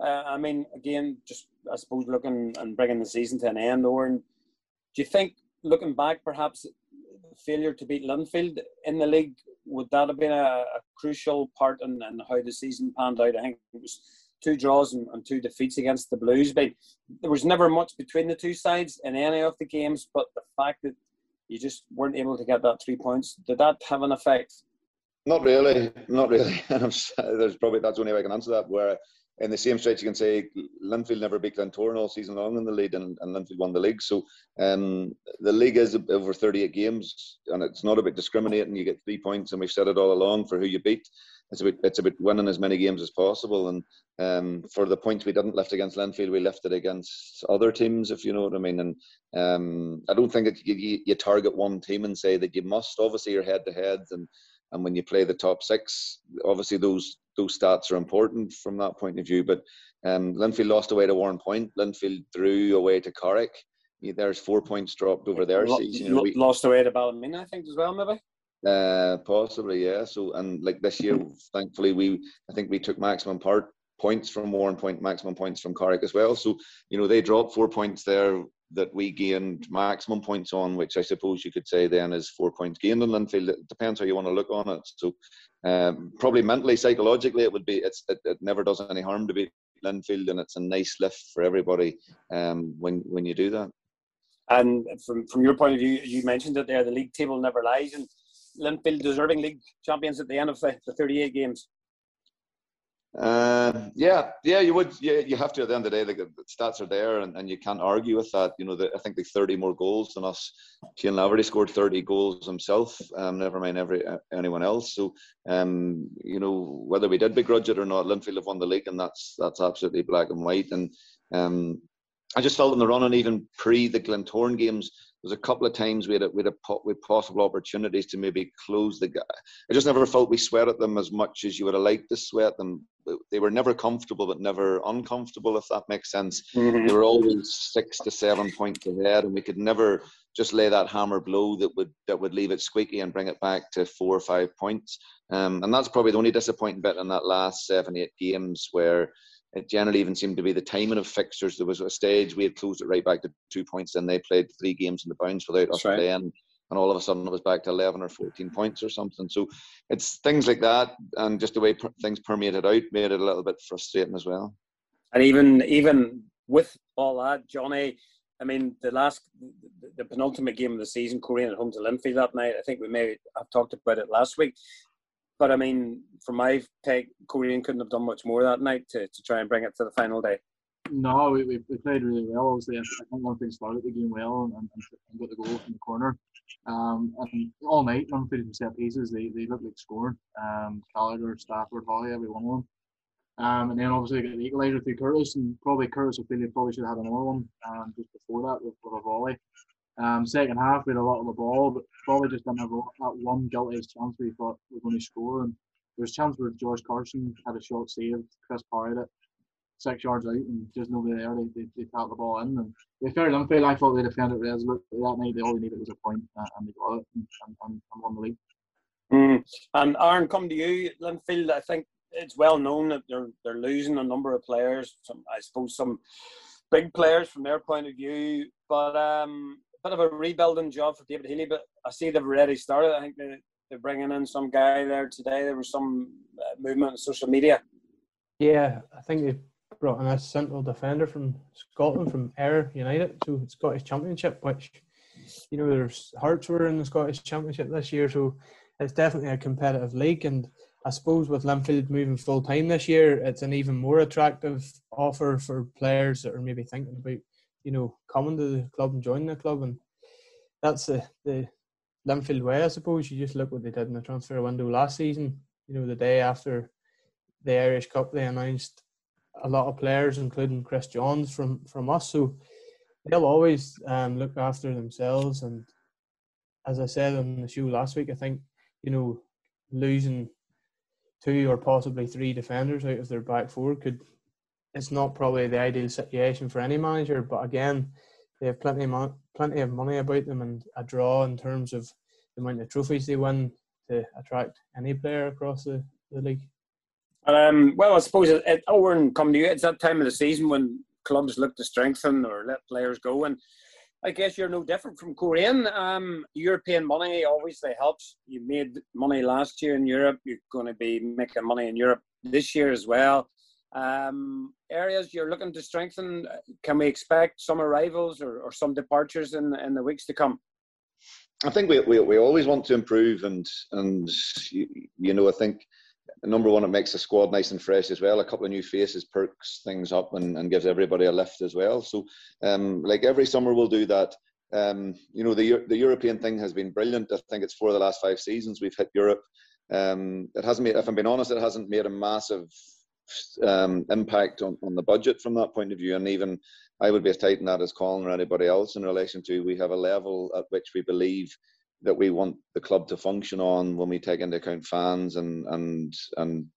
I mean, again, just I suppose looking and bringing the season to an end, Oran, do you think, looking back, perhaps failure to beat Linfield in the league, would that have been a crucial part in how the season panned out? I think it was 2 draws and 2 defeats against the Blues. But there was never much between the two sides in any of the games, but the fact that you just weren't able to get that 3 points, did that have an effect? Not really. There's probably, that's the only way I can answer that, where in the same stretch you can say Linfield never beat Glentoran all season long in the lead, and Linfield won the league. So the league is over 38 games, and it's not about discriminating. You get 3 points, and we've said it all along, for who you beat. It's about winning as many games as possible. And for the points we didn't lift against Linfield, we lifted against other teams, if you know what I mean. And I don't think you target one team and say that you must. Obviously, you're head-to-heads, and when you play the top 6, obviously those stats are important from that point of view. But Linfield lost away to Warrenpoint. Linfield drew away to Carrick. There's 4 points dropped over their season. You know, we lost away to Ballymena, I think, as well, maybe? Possibly, yeah. So, and like this year, thankfully, I think we took maximum points from Warrenpoint, maximum points from Carrick as well. So, you know, they dropped 4 points there. that we gained maximum points on, which I suppose you could say then is 4 points gained in Linfield. It depends how you want to look on it. So probably mentally, psychologically, it would be it never does any harm to beat Linfield, and it's a nice lift for everybody when you do that. And from your point of view, you mentioned it there, the league table never lies, and Linfield deserving league champions at the end of the 38 games. Yeah, you would. Yeah, you have to at the end of the day. The stats are there, and you can't argue with that. You know, I think they 30 more goals than us. Cian Laverty scored 30 goals himself. Never mind anyone else. So, you know, whether we did begrudge it or not, Linfield have won the league, and that's absolutely black and white. And I just felt in the run, and even pre the Glentoran games, there was a couple of times we had possible opportunities to maybe close the gap. I just never felt we sweated them as much as you would have liked to sweat them. They were never comfortable, but never uncomfortable, if that makes sense. Mm-hmm. They were always 6 to 7 points ahead, and we could never just lay that hammer blow that would leave it squeaky and bring it back to 4 or 5 points. And that's probably the only disappointing bit in that last 7-8 games, where it generally even seemed to be the timing of fixtures. There was a stage we had closed it right back to 2 points, then they played 3 games in the bounce without us playing, and all of a sudden it was back to 11 or 14 points or something. So it's things like that, and just the way things permeated out made it a little bit frustrating as well. And even with all that, Johnny, I mean, the penultimate game of the season, Coyne at home to Linfield that night, I think we may have talked about it last week. But I mean, from my take, Coyne couldn't have done much more that night to try and bring it to the final day. No, we played really well. Obviously, I think Linfield started the game well and got the goal from the corner. And all night, Linfield from set pieces, they looked like scoring. Gallagher, Stafford, Holly, every one of them. And then obviously they got the equaliser through Curtis, and Curtis should have had another one just before that with a volley. Second half, we had a lot of the ball, but probably just didn't have that one guilty chance we thought we were going to score. And there was a chance where Josh Carson had a shot saved, Chris parried it, 6 yards out, and just nobody there. They tapped the ball in. And they fair Linfield, I thought they defended resolutely that night. They only needed was a point, and they got it and won the league. Mm. And Aaron, come to you, Linfield. I think it's well known that they're losing a number of players. I suppose some big players from their point of view, but bit of a rebuilding job for David Healy, but I see they've already started. I think they're bringing in some guy there today. There was some movement on social media. Yeah, I think they brought in a central defender from Scotland, from Ayr United, to the Scottish Championship, which, you know, there's Hearts were in the Scottish Championship this year, so it's definitely a competitive league. And I suppose with Linfield moving full-time this year, it's an even more attractive offer for players that are maybe thinking about, you know, coming to the club and joining the club. And that's the Linfield way, I suppose. You just look what they did in the transfer window last season. You know, the day after the Irish Cup, they announced a lot of players, including Chris Johns from us. So they'll always look after themselves. And as I said on the show last week, I think, you know, losing 2 or possibly 3 defenders out of their back four it's not probably the ideal situation for any manager, but again, they have plenty of money about them and a draw in terms of the amount of trophies they win to attract any player across the league. Well, I suppose, Oran, come to you, it's that time of the season when clubs look to strengthen or let players go, and I guess you're no different from Coyne. European money obviously helps. You made money last year in Europe. You're going to be making money in Europe this year as well. Areas you're looking to strengthen, can we expect some arrivals or some departures in the weeks to come? I think we always want to improve, and you know, I think number one, it makes the squad nice and fresh as well. A couple of new faces perks things up and gives everybody a lift as well. So like every summer we'll do that. You know, the European thing has been brilliant. I think it's 4 of the last 5 seasons we've hit Europe. It hasn't made, if I'm being honest, it hasn't made a massive impact on the budget from that point of view, and even I would be as tight in that as Colin or anybody else in relation to we have a level at which we believe that we want the club to function on when we take into account fans and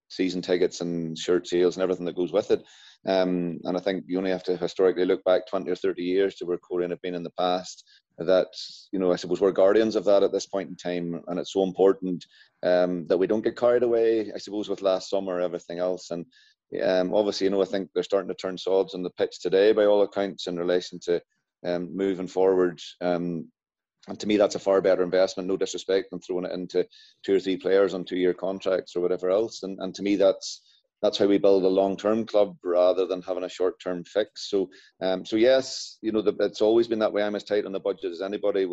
season tickets and shirt sales and everything that goes with it. And I think you only have to historically look back 20 or 30 years to where Coyne have been in the past. That, you know, I suppose we're guardians of that at this point in time, and it's so important that we don't get carried away, I suppose, with last summer and everything else. And obviously, you know, I think they're starting to turn sods on the pitch today by all accounts in relation to moving forward. And to me, that's a far better investment, no disrespect, than throwing it into 2 or 3 players on 2-year contracts or whatever else. And to me, that's how we build a long-term club rather than having a short-term fix. So, so yes, you know, it's always been that way. I'm as tight on the budget as anybody.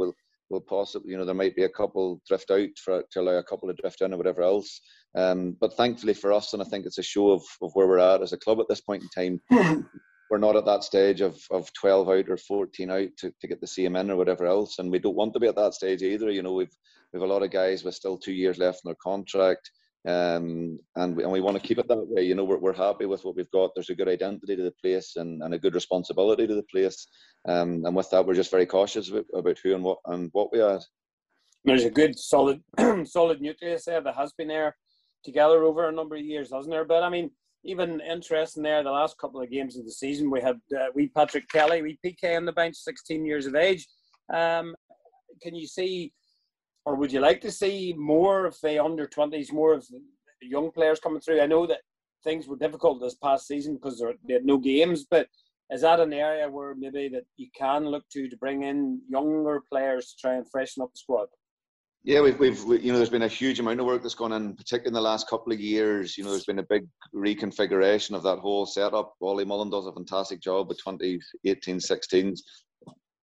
Will possibly, you know, there might be a couple drift out to allow a couple to drift in or whatever else. But thankfully for us, and I think it's a show of where we're at as a club at this point in time, we're not at that stage of 12 out or 14 out to get the same in or whatever else. And we don't want to be at that stage either. You know, we've a lot of guys with still 2 years left in their contract. And we want to keep it that way. You know, we're happy with what we've got. There's a good identity to the place and a good responsibility to the place. And with that, we're just very cautious about who and what we are. There's a good solid nucleus there that has been there together over a number of years, hasn't there? But I mean, even interesting there, the last couple of games of the season, we had Patrick Kelly, PK on the bench, 16 years of age. Can you see? Or would you like to see more of the under-20s, more of the young players coming through? I know that things were difficult this past season because they had no games, but is that an area where maybe that you can look to bring in younger players to try and freshen up the squad? Yeah, we've you know, there's been a huge amount of work that's gone in, particularly in the last couple of years. You know, there's been a big reconfiguration of that whole setup. Ollie Mullen does a fantastic job with 2018-16s.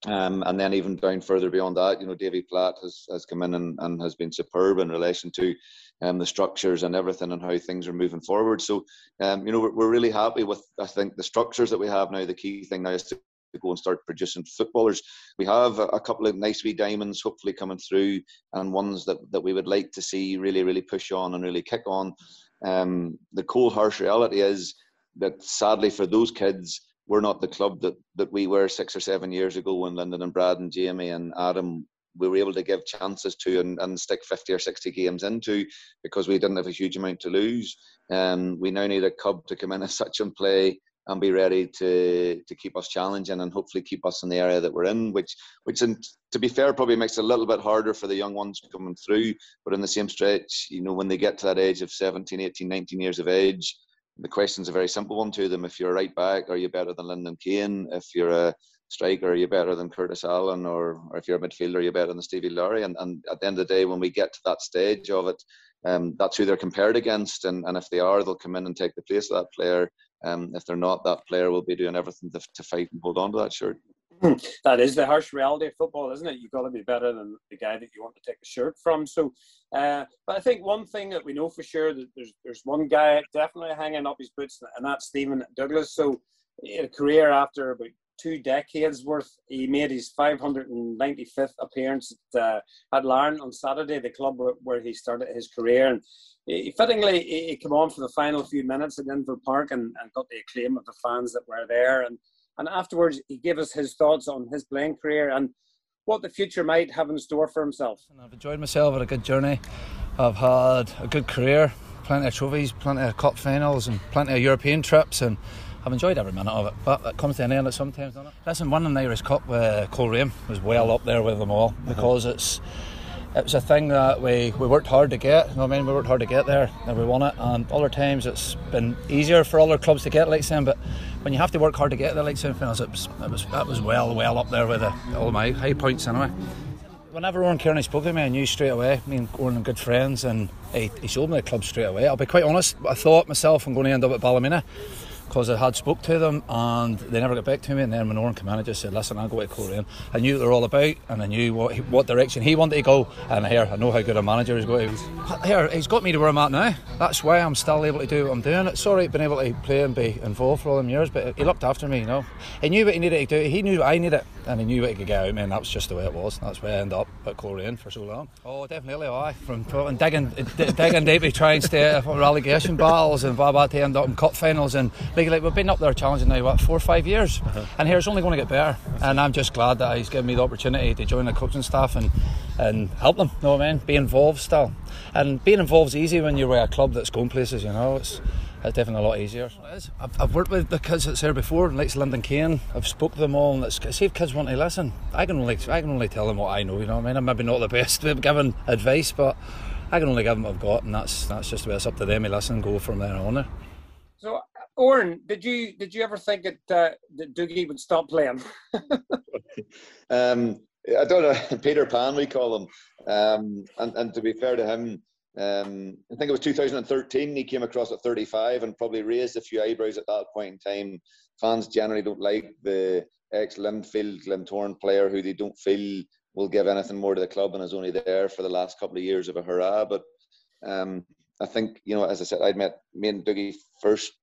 And then even down further beyond that, you know, Davy Platt has come in and has been superb in relation to the structures and everything and how things are moving forward. So, you know, we're really happy with, I think, the structures that we have now. The key thing now is to go and start producing footballers. We have a couple of nice wee diamonds hopefully coming through and ones that we would like to see really, really push on and really kick on. The cold, harsh reality is that sadly for those kids, we're not the club that we were 6 or 7 years ago when Lyndon and Brad and Jamie and Adam, we were able to give chances to and stick 50 or 60 games into because we didn't have a huge amount to lose. We now need a cub to come in as such and play and be ready to keep us challenging and hopefully keep us in the area that we're in, which to be fair, probably makes it a little bit harder for the young ones coming through. But in the same stretch, you know, when they get to that age of 17, 18, 19 years of age, the question's a very simple one to them. If you're a right back, are you better than Lyndon Kane? If you're a striker, are you better than Curtis Allen? Or if you're a midfielder, are you better than Stevie Lowry? And at the end of the day, when we get to that stage of it, that's who they're compared against. And if they are, they'll come in and take the place of that player. If they're not, that player will be doing everything to fight and hold on to that shirt. That is the harsh reality of football, isn't it? You've got to be better than the guy that you want to take a shirt from. So, but I think one thing that we know for sure that there's one guy definitely hanging up his boots, and that's Stephen Douglas. So, in a career after about 2 decades worth, he made his 595th appearance at Larne on Saturday, the club where he started his career. And fittingly, he came on for the final few minutes at Inver Park and got the acclaim of the fans that were there. And afterwards, he gave us his thoughts on his playing career and what the future might have in store for himself. And I've enjoyed myself, had a good journey. I've had a good career, plenty of trophies, plenty of cup finals and plenty of European trips, and I've enjoyed every minute of it, but it comes to an end sometimes, doesn't it? Listen, winning the Irish Cup with Coleraine was well up there with them all because it was a thing that we worked hard to get, you know what I mean? We worked hard to get there and we won it, and other times it's been easier for other clubs to get like Sam, but when you have to work hard to get there like Sam finals, that was well up there with all my high points anyway. Whenever Oran Kearney spoke to me, I knew straight away. Me and Oran are good friends, and he showed me the club straight away. I'll be quite honest, I thought myself I'm going to end up at Ballymena because I had spoke to them and they never got back to me, and then when Oran came in I just said, listen, I'll go to Coyne. I knew what they were all about and I knew what direction he wanted to go, and here I know how good a manager he's going to be. Here, he's got me to where I'm at now. That's why I'm still able to do what I'm doing. It's alright been able to play and be involved for all them years, but he looked after me, you know. He knew what he needed to do, he knew what I needed, and he knew what he could get out of me, and that was just the way it was, and that's why I ended up at Coyne for so long. Oh, definitely, aye. From digging deep to try and stay for relegation battles and blah to end up in cup finals and like we've been up there challenging now, what, 4 or 5 years? And here it's only going to get better. And I'm just glad that he's given me the opportunity to join the coaching staff and help them, you know what I mean? Be involved still. And being involved is easy when you're with a club that's going places, you know. It's definitely a lot easier. I've worked with the kids that's there before, like Lyndon Kane. I've spoke to them all, and see if kids want to listen. I can only tell them what I know, you know what I mean? I'm maybe not the best at giving advice, but I can only give them what I've got, and that's just the way. It's up to them to listen and go from there on. So Oran, did you ever think that Dougie would stop playing? I don't know. Peter Pan, we call him. And to be fair to him, I think it was 2013 he came across at 35 and probably raised a few eyebrows at that point in time. Fans generally don't like the ex-Linfield, Glentoran player who they don't feel will give anything more to the club and is only there for the last couple of years of a hurrah. But I think, you know, as I said, me and Dougie first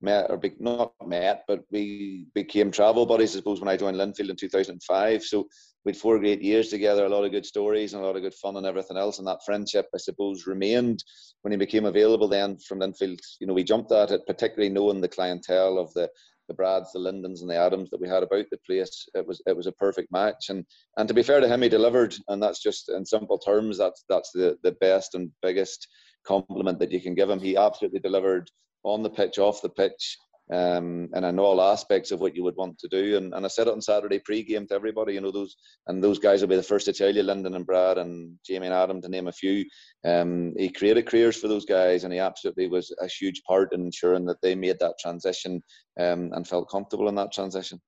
met, or not met, but we became travel buddies, I suppose, when I joined Linfield in 2005. So we'd 4 great years together, a lot of good stories and a lot of good fun and everything else. And that friendship, I suppose, remained. When he became available then from Linfield, you know, we jumped at it, particularly knowing the clientele of the Brads, the Lindons and the Adams that we had about the place. It was a perfect match. And to be fair to him, he delivered. And that's just, in simple terms, that's the best and biggest compliment that you can give him. He absolutely delivered on the pitch, off the pitch, and in all aspects of what you would want to do. And I said it on Saturday pre-game to everybody, you know, those guys will be the first to tell you, Lyndon and Brad and Jamie and Adam, to name a few. He created careers for those guys, and he absolutely was a huge part in ensuring that they made that transition and felt comfortable in that transition.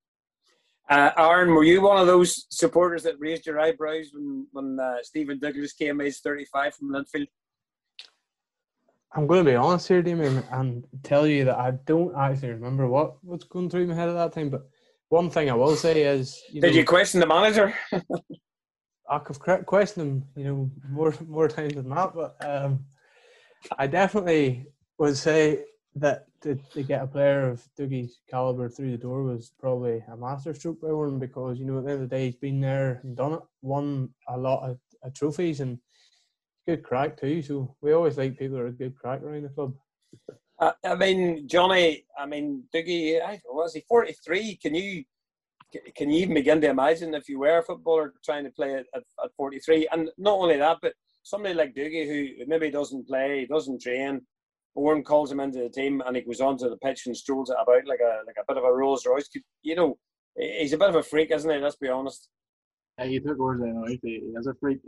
Aaron, were you one of those supporters that raised your eyebrows when Stephen Douglas came age 35 from Linfield? I'm going to be honest here, Damien, and tell you that I don't actually remember what's going through my head at that time. But one thing I will say is... Did you question the manager? I could question him, you know, more times than that. But I definitely would say that to get a player of Dougie's calibre through the door was probably a masterstroke by one, because, you know, at the end of the day, he's been there and done it, won a lot of trophies and good crack too, so we always like people who are a good crack around the club. I mean, Johnny, I mean, Dougie, was he 43? Can you even begin to imagine if you were a footballer trying to play at 43? And not only that, but somebody like Dougie who maybe doesn't play, doesn't train, Oran calls him into the team and he goes onto the pitch and strolls it about like a bit of a Rolls Royce. You know, he's a bit of a freak, isn't he? Let's be honest. Yeah, you took words out. He is a freak.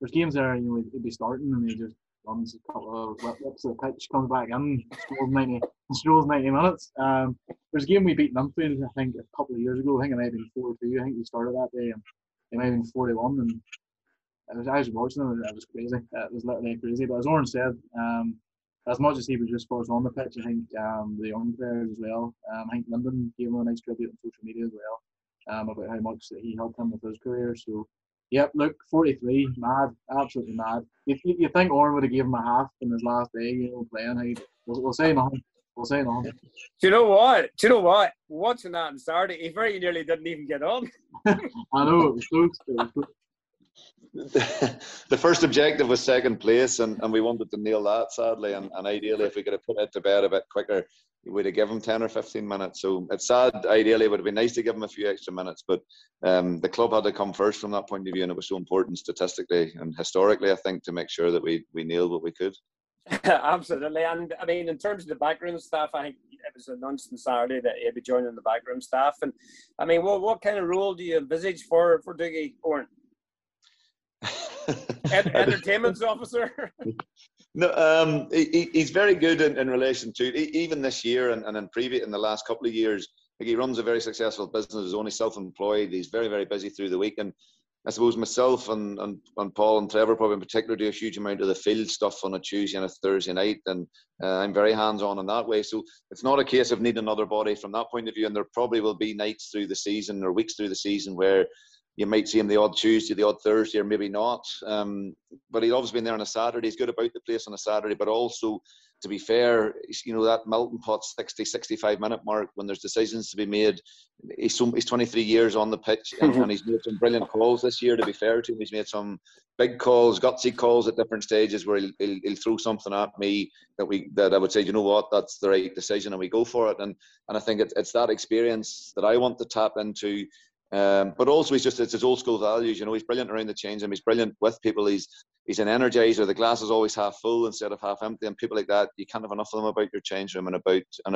There's games there, you know, he'd be starting and he just runs a couple of whips to the pitch, comes back in, strolls 90 minutes. There's a game we beat Linfield, I think, a couple of years ago. I think it might have been 4-2. I think we started that day and it might have been 41. And I was watching him, it was crazy. It was literally crazy. But as Oran said, as much as he was just sports on the pitch, I think the young players as well. I think Lyndon gave him a nice tribute on social media as well about how much that he helped him with his career. So. Yep, look, 43, mad, absolutely mad. You think Oran would have given him a half in his last day, you know, playing. We'll say nothing. We'll say nothing. Do you know what? Watching that on Saturday, he very nearly didn't even get on. I know, it was so The first objective was second place, and we wanted to nail that, sadly. And ideally, if we could have put it to bed a bit quicker, we'd have given him 10 or 15 minutes. So it's sad. Ideally, it would have been nice to give him a few extra minutes, but the club had to come first from that point of view, and it was so important statistically and historically, I think, to make sure that we nailed what we could. Absolutely. And, I mean, in terms of the backroom staff, I think it was announced on Saturday that he'd be joining the backroom staff. And, I mean, what kind of role do you envisage for Dougie, Oran? Entertainment officer. No, he's very good in relation to even this year and in previous in the last couple of years. Like, he runs a very successful business. He's only self-employed. He's very, very busy through the week. And I suppose myself and Paul and Trevor probably in particular do a huge amount of the field stuff on a Tuesday and a Thursday night, and I'm very hands-on in that way. So it's not a case of needing another body from that point of view. And there probably will be nights through the season or weeks through the season where you might see him the odd Tuesday, the odd Thursday, or maybe not. But he'd obviously been there on a Saturday. He's good about the place on a Saturday. But also, to be fair, you know, that melting pot 60, 65-minute mark when there's decisions to be made. He's 23 years on the pitch, and he's made some brilliant calls this year, to be fair to him. He's made some big calls, gutsy calls at different stages where he'll throw something at me that I would say, you know what, that's the right decision, and we go for it. And I think it's that experience that I want to tap into. But also, it's his old school values. You know, he's brilliant around the change room. He's brilliant with people. He's an energizer. The glass is always half full instead of half empty. And people like that, you can't have enough of them about your change room and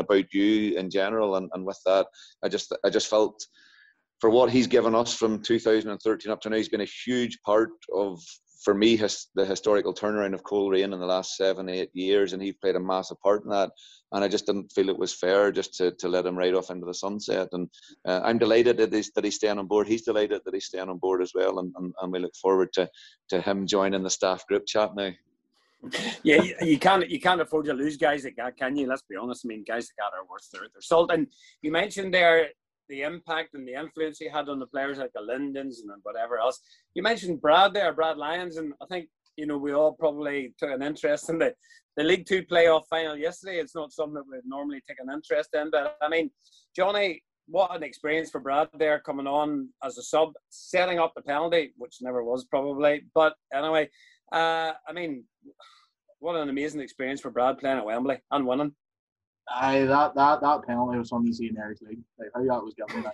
about you in general. And with that, I just felt for what he's given us from 2013 up to now, he's been a huge part of for me, the historical turnaround of Coleraine in the last 7-8 years, and he played a massive part in that. And I just didn't feel it was fair just to let him ride off into the sunset. And I'm delighted that he's staying on board. He's delighted that he's staying on board as well. And we look forward to him joining the staff group chat now. Yeah, you can't afford to lose guys like that, can you? Let's be honest. I mean, guys like that are worth their salt. And you mentioned there the impact and the influence he had on the players like the Lindons and whatever else. You mentioned Brad there, Brad Lyons, and I think, you know, we all probably took an interest in the League Two playoff final yesterday. It's not something that we'd normally take an interest in, but I mean, Johnny, what an experience for Brad there, coming on as a sub, setting up the penalty, which never was probably, but anyway, I mean, what an amazing experience for Brad playing at Wembley and winning. Aye, that penalty was something to see in Irish League. Like how that was given.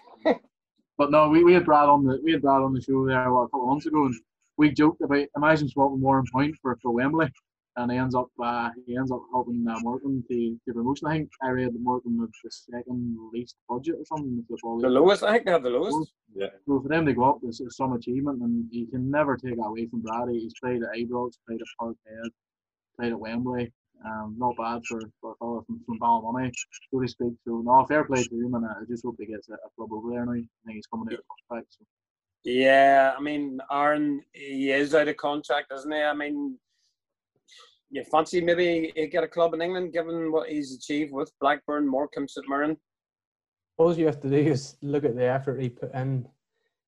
But no, we had Brad on the show there a couple of months ago, and we joked about imagine swapping Warrenpoint for Wembley, and he ends up helping Morecambe to promotion. I think I read that Morecambe was the second least budget or something. The lowest, I think they have the lowest. Yeah. So for them to go up, it's some achievement, and you can never take that away from Brad. He's played at Ibrox, played at Parkhead, played at Wembley. Not bad for a fellow from Ballymena, so to speak. So no, fair play to him, and I just hope he gets a club over there now. I think he's coming out of contract. So. Yeah, I mean, Aaron, he is out of contract, isn't he? I mean, you fancy maybe he'd get a club in England, given what he's achieved with Blackburn, Morecambe, St Mirren? All you have to do is look at the effort he put in.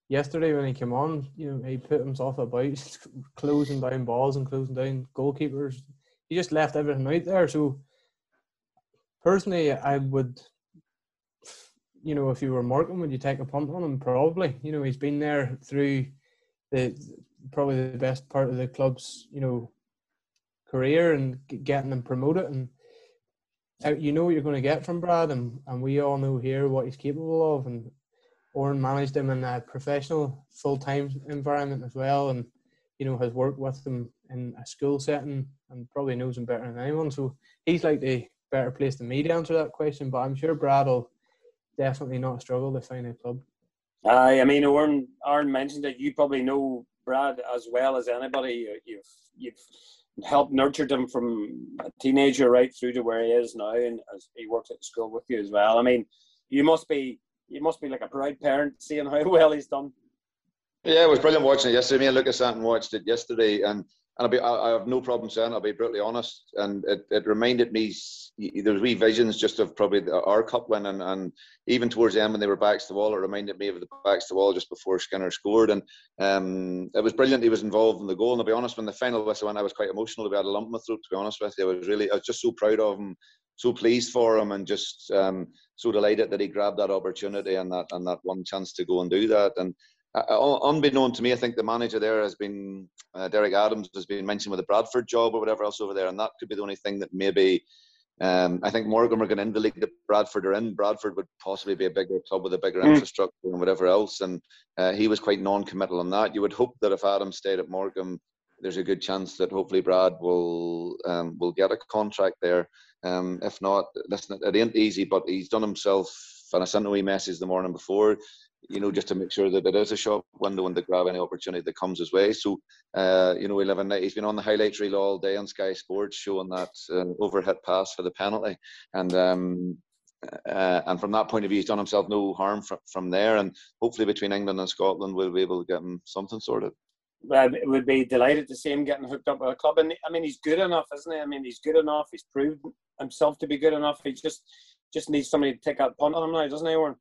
Yesterday when he came on, you know, he put himself about, closing down balls and closing down goalkeepers. He just left everything out there. So, personally, I would, you know, if you were Morecambe, would you take a punt on him? Probably. You know, he's been there through probably the best part of the club's, you know, career and getting them promoted. And you know what you're going to get from Brad, and we all know here what he's capable of. And Oran managed him in a professional, full-time environment as well, and, you know, has worked with him in a school setting, and probably knows him better than anyone. So he's like the better place than me to answer that question, but I'm sure Brad will definitely not struggle to find a club. I mean, Oran mentioned that you probably know Brad as well as anybody. You've helped nurture him from a teenager right through to where he is now, and as he works at the school with you as well. I mean, you must be like a proud parent seeing how well he's done. Yeah, it was brilliant watching it yesterday. Me and Lucas sat and watched it yesterday, and I have no problem saying it, I'll be brutally honest, and it reminded me, there was wee visions just of probably our cup win, and even towards the end when they were backs to the wall, it reminded me of the backs to the wall just before Skinner scored, and it was brilliant he was involved in the goal, and I'll be honest, when the final whistle went, I was quite emotional, we had a lump in my throat, to be honest with you. I was just so proud of him, so pleased for him, and just so delighted that he grabbed that opportunity and that one chance to go and do that. And unbeknown to me, I think the manager there has been, Derek Adams, has been mentioned with the Bradford job or whatever else over there, and that could be the only thing that maybe, I think Morecambe are going into the league that Bradford are in. Bradford would possibly be a bigger club with a bigger infrastructure and whatever else, and he was quite non-committal on that. You would hope that if Adams stayed at Morecambe, there's a good chance that hopefully Brad will get a contract there. If not, listen, it ain't easy, but he's done himself, and I sent a wee message the morning before, you know, just to make sure that it is a shop window and to grab any opportunity that comes his way. So, you know, he's been on the highlights reel all day on Sky Sports showing that overhead pass for the penalty. And from that point of view, he's done himself no harm from there. And hopefully between England and Scotland, we'll be able to get him something sorted. Well, I would be delighted to see him getting hooked up with a club. And, I mean, he's good enough, isn't he? I mean, he's good enough. He's proved himself to be good enough. He just needs somebody to take that punt on him now, doesn't he, Oran?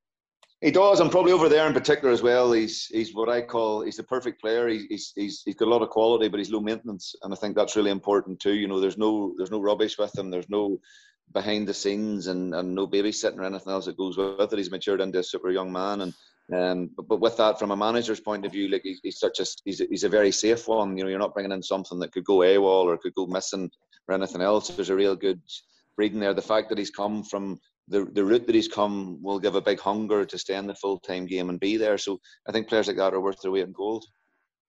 He does, and probably over there in particular as well. He's what I call, he's the perfect player. He's got a lot of quality, but he's low maintenance, and I think that's really important too. You know, there's no rubbish with him. There's no behind the scenes and no babysitting or anything else that goes with it. He's matured into a super young man, and but with that, from a manager's point of view, like he's a very safe one. You know, you're not bringing in something that could go AWOL or could go missing or anything else. There's a real good breeding there. The fact that he's come from the route that he's come will give a big hunger to stay in the full-time game and be there. So I think players like that are worth their weight in gold.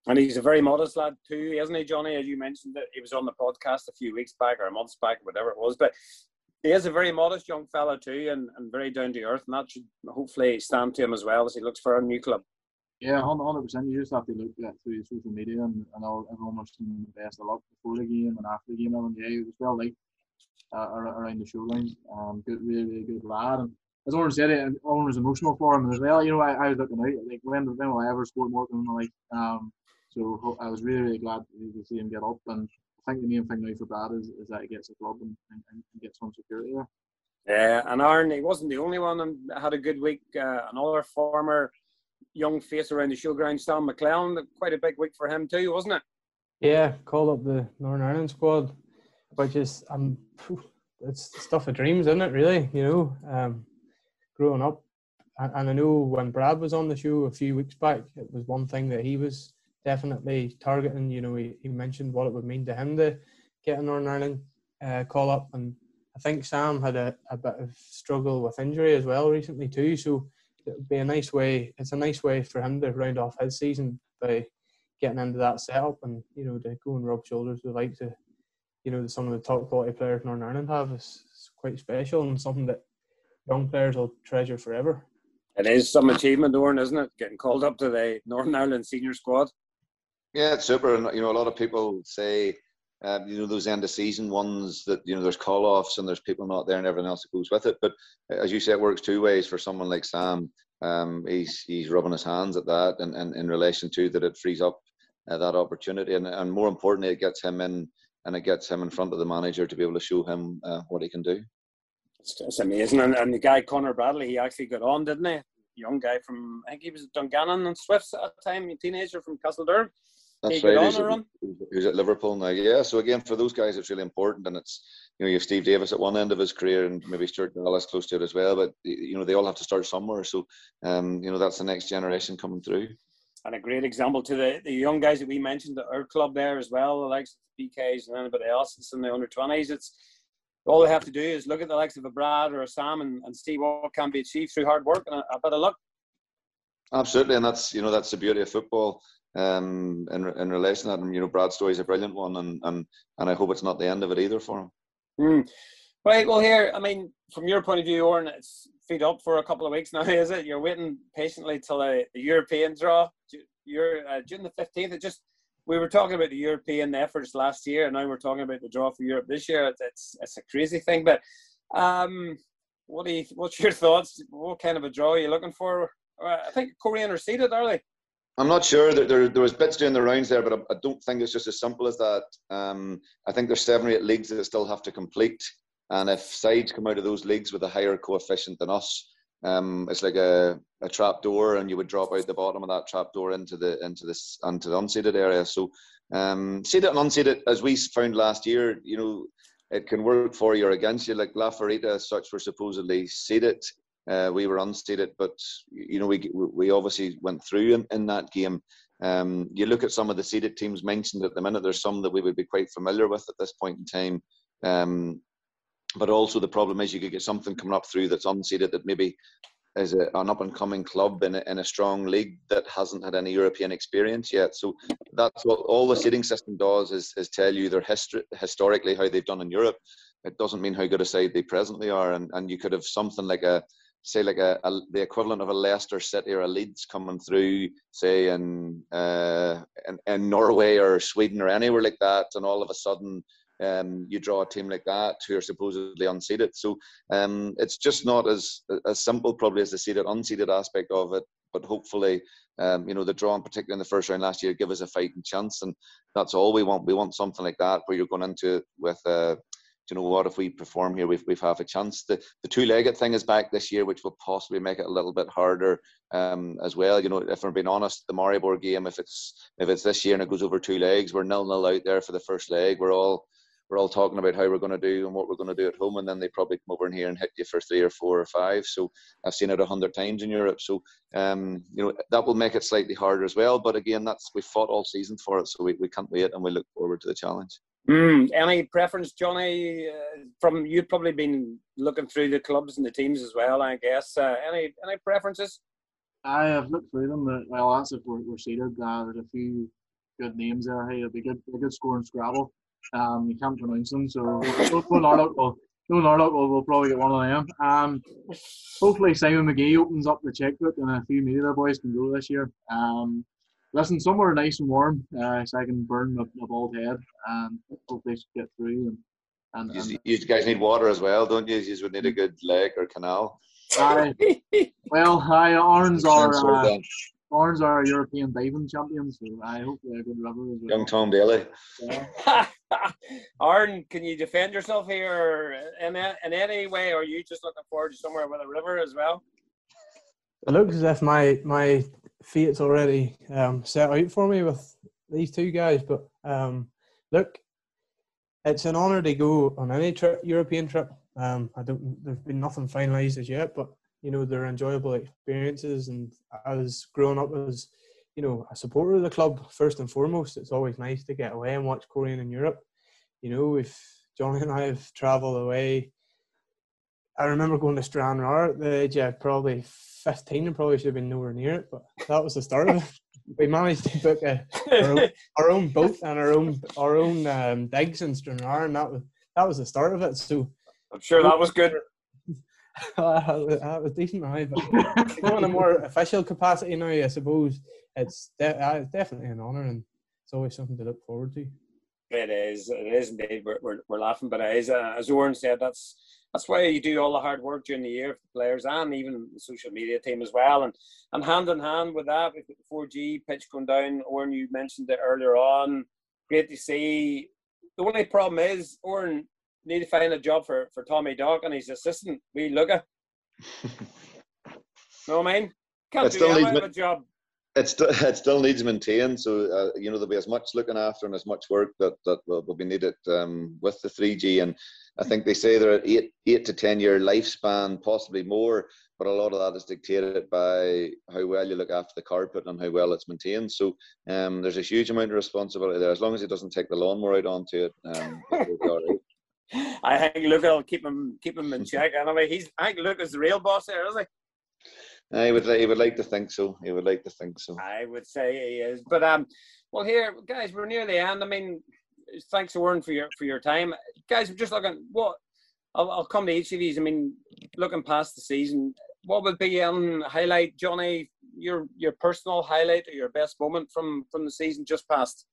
And he's a very modest lad too, isn't he, Johnny? As you mentioned, that he was on the podcast a few weeks back or a month back, whatever it was. But he is a very modest young fella too, and very down to earth. And that should hopefully stand to him as well as he looks for a new club. Yeah, 100%. You just have to look at it through social media, and everyone was in the best of luck before the game and after the game. And yeah, he was well liked around the show line. Good, really, really good lad. And as Oran said, it was emotional for him as well. You know, I was looking out like when will I ever score more than like. So I was really, really glad to see him get up. And I think the main thing now for Brad is that he gets a club and gets some security there. Yeah, and Aaron, he wasn't the only one, and had a good week. Another former young face around the showground, Sam McClellan, quite a big week for him too, wasn't it? Yeah, called up the Northern Ireland squad, which is it's the stuff of dreams, isn't it? Really, you know, growing up, and I know when Brad was on the show a few weeks back, it was one thing that he was definitely targeting. You know, he mentioned what it would mean to him to get a Northern Ireland call up, and I think Sam had a bit of struggle with injury as well recently too, so it would be a nice way. It's a nice way for him to round off his season by getting into that setup, and you know, to go and rub shoulders with like to, you know, some of the top quality players Northern Ireland have is quite special, and something that young players will treasure forever. It is some achievement, Oran, isn't it? Getting called up to the Northern Ireland senior squad. Yeah, it's super. And you know, a lot of people say, you know, those end of season ones that, you know, there's call offs and there's people not there and everything else that goes with it. But as you say, it works two ways for someone like Sam. He's rubbing his hands at that, and in relation to that, it frees up that opportunity, and more importantly, it gets him in, and it gets him in front of the manager to be able to show him what he can do. It's amazing, and the guy Connor Bradley, he actually got on, didn't he? Young guy from, I think he was Dungannon and Swifts at the time, a teenager from Castledurn. That's right. Who's at Liverpool now? Yeah. So again, for those guys, it's really important, and it's, you know, you have Steve Davis at one end of his career, and maybe Stuart Dallas close to it as well. But you know, they all have to start somewhere. So, you know, that's the next generation coming through. And a great example to the young guys that we mentioned at our club there as well, the likes of BKs and anybody else that's in the under-20s. It's all they have to do is look at the likes of a Brad or a Sam and see what can be achieved through hard work and a bit of luck. Absolutely, and that's, you know, that's the beauty of football. In relation to that, you know, Brad's story is a brilliant one, and I hope it's not the end of it either for him. Right, well here, I mean, from your point of view, Oran, it's feed up for a couple of weeks now, is it? You're waiting patiently till the European draw. You're June the 15th. It just, we were talking about the European efforts last year, and now we're talking about the draw for Europe this year. It's a crazy thing, but what's your thoughts? What kind of a draw are you looking for? I think Korean are seeded, are they? I'm not sure. There was bits doing the rounds there, but I don't think it's just as simple as that. I think there's 7 or 8 leagues that still have to complete, and if sides come out of those leagues with a higher coefficient than us, it's like a trap door, and you would drop out the bottom of that trap door into the unseeded area. So seeded and unseeded, as we found last year, you know, it can work for you or against you. Like La Ferrita, as such, were supposedly seeded. We were unseeded, but you know, we obviously went through in that game. You look at some of the seeded teams mentioned at the minute. There's some that we would be quite familiar with at this point in time, but also the problem is you could get something coming up through that's unseeded that maybe is an up-and-coming club in a strong league that hasn't had any European experience yet. So that's what all the seeding system does is tell you their historically how they've done in Europe. It doesn't mean how good a side they presently are, and you could have something like the equivalent of a Leicester City or a Leeds coming through, say in Norway or Sweden or anywhere like that, and all of a sudden you draw a team like that who are supposedly unseeded. So it's just not as simple probably as the seeded unseeded aspect of it, but hopefully you know, the draw, in particular in the first round last year, give us a fighting chance, and that's all we want. We want something like that where you're going into it with you know what, if we perform here, we've half a chance. The two-legged thing is back this year, which will possibly make it a little bit harder as well. You know, if we're being honest, the Maribor game, if it's this year and it goes over 2 legs, we're 0-0 out there for the first leg. We're all talking about how we're going to do and what we're going to do at home, and then they probably come over in here and hit you for 3 or 4 or 5. So I've seen it 100 times in Europe. So you know, that will make it slightly harder as well. But again, we fought all season for it, so we can't wait, and we look forward to the challenge. Any preference, Johnny? From you've probably been looking through the clubs and the teams as well, I guess. Any preferences? I have looked through them. Well, that's if we're seated. There's a few good names there. Hey, it'll be good scoring Scrabble. You can't pronounce them, so we'll No, look, we'll probably get 1 a.m. Hopefully Simon McGee opens up the checkbook and a few media boys can go this year. Listen, somewhere nice and warm, so I can burn my bald head and hopefully get through. You guys need water as well, don't you? You would need a good lake or canal. Orange are European diving champions, so hopefully a good river as well. Young Tom Daly. Yeah. Aaron, can you defend yourself here in any way, or are you just looking forward to somewhere with a river as well? It looks as if my fate's already set out for me with these two guys, but look, it's an honour to go on any trip, European trip. There's been nothing finalised as yet, but you know, they're enjoyable experiences, and as growing up as, you know, a supporter of the club, first and foremost, it's always nice to get away and watch Korean in Europe. You know, Johnny and I have travelled away. I remember going to Stranraer at the age of probably 15 and probably should have been nowhere near it, but that was the start of it. We managed to book our own boat and our own digs in Stranraer, and that was the start of it. So I'm sure that was good. That was decent, but in a more official capacity now, I suppose it's definitely an honour, and it's always something to look forward to. It is indeed. We're laughing, but it is, as Oran said, that's why you do all the hard work during the year for the players and even the social media team as well. And hand in hand with that, we've got the 4G pitch going down. Oran, you mentioned it earlier on. Great to see. The only problem is, Oran, need to find a job for Tommy Dock and his assistant, wee Lucas. Know what I mean? Can't do that with a job. It still needs maintained, so you know, there'll be as much looking after and as much work that will be needed with the 3G. And I think they say they're at eight to 10 year lifespan, possibly more, but a lot of that is dictated by how well you look after the carpet and how well it's maintained. So there's a huge amount of responsibility there. As long as it doesn't take the lawnmower out onto it, it'll be all right. I think Lucas will keep him in check anyway. I think Lucas is the real boss there, isn't he? He would like to think so. He would like to think so. I would say he is. But well, here guys, we're near the end. I mean, thanks Oran for your time, guys. We're just looking. I'll come to each of these. I mean, looking past the season, what would be highlight, Johnny? Your personal highlight or your best moment from the season just past?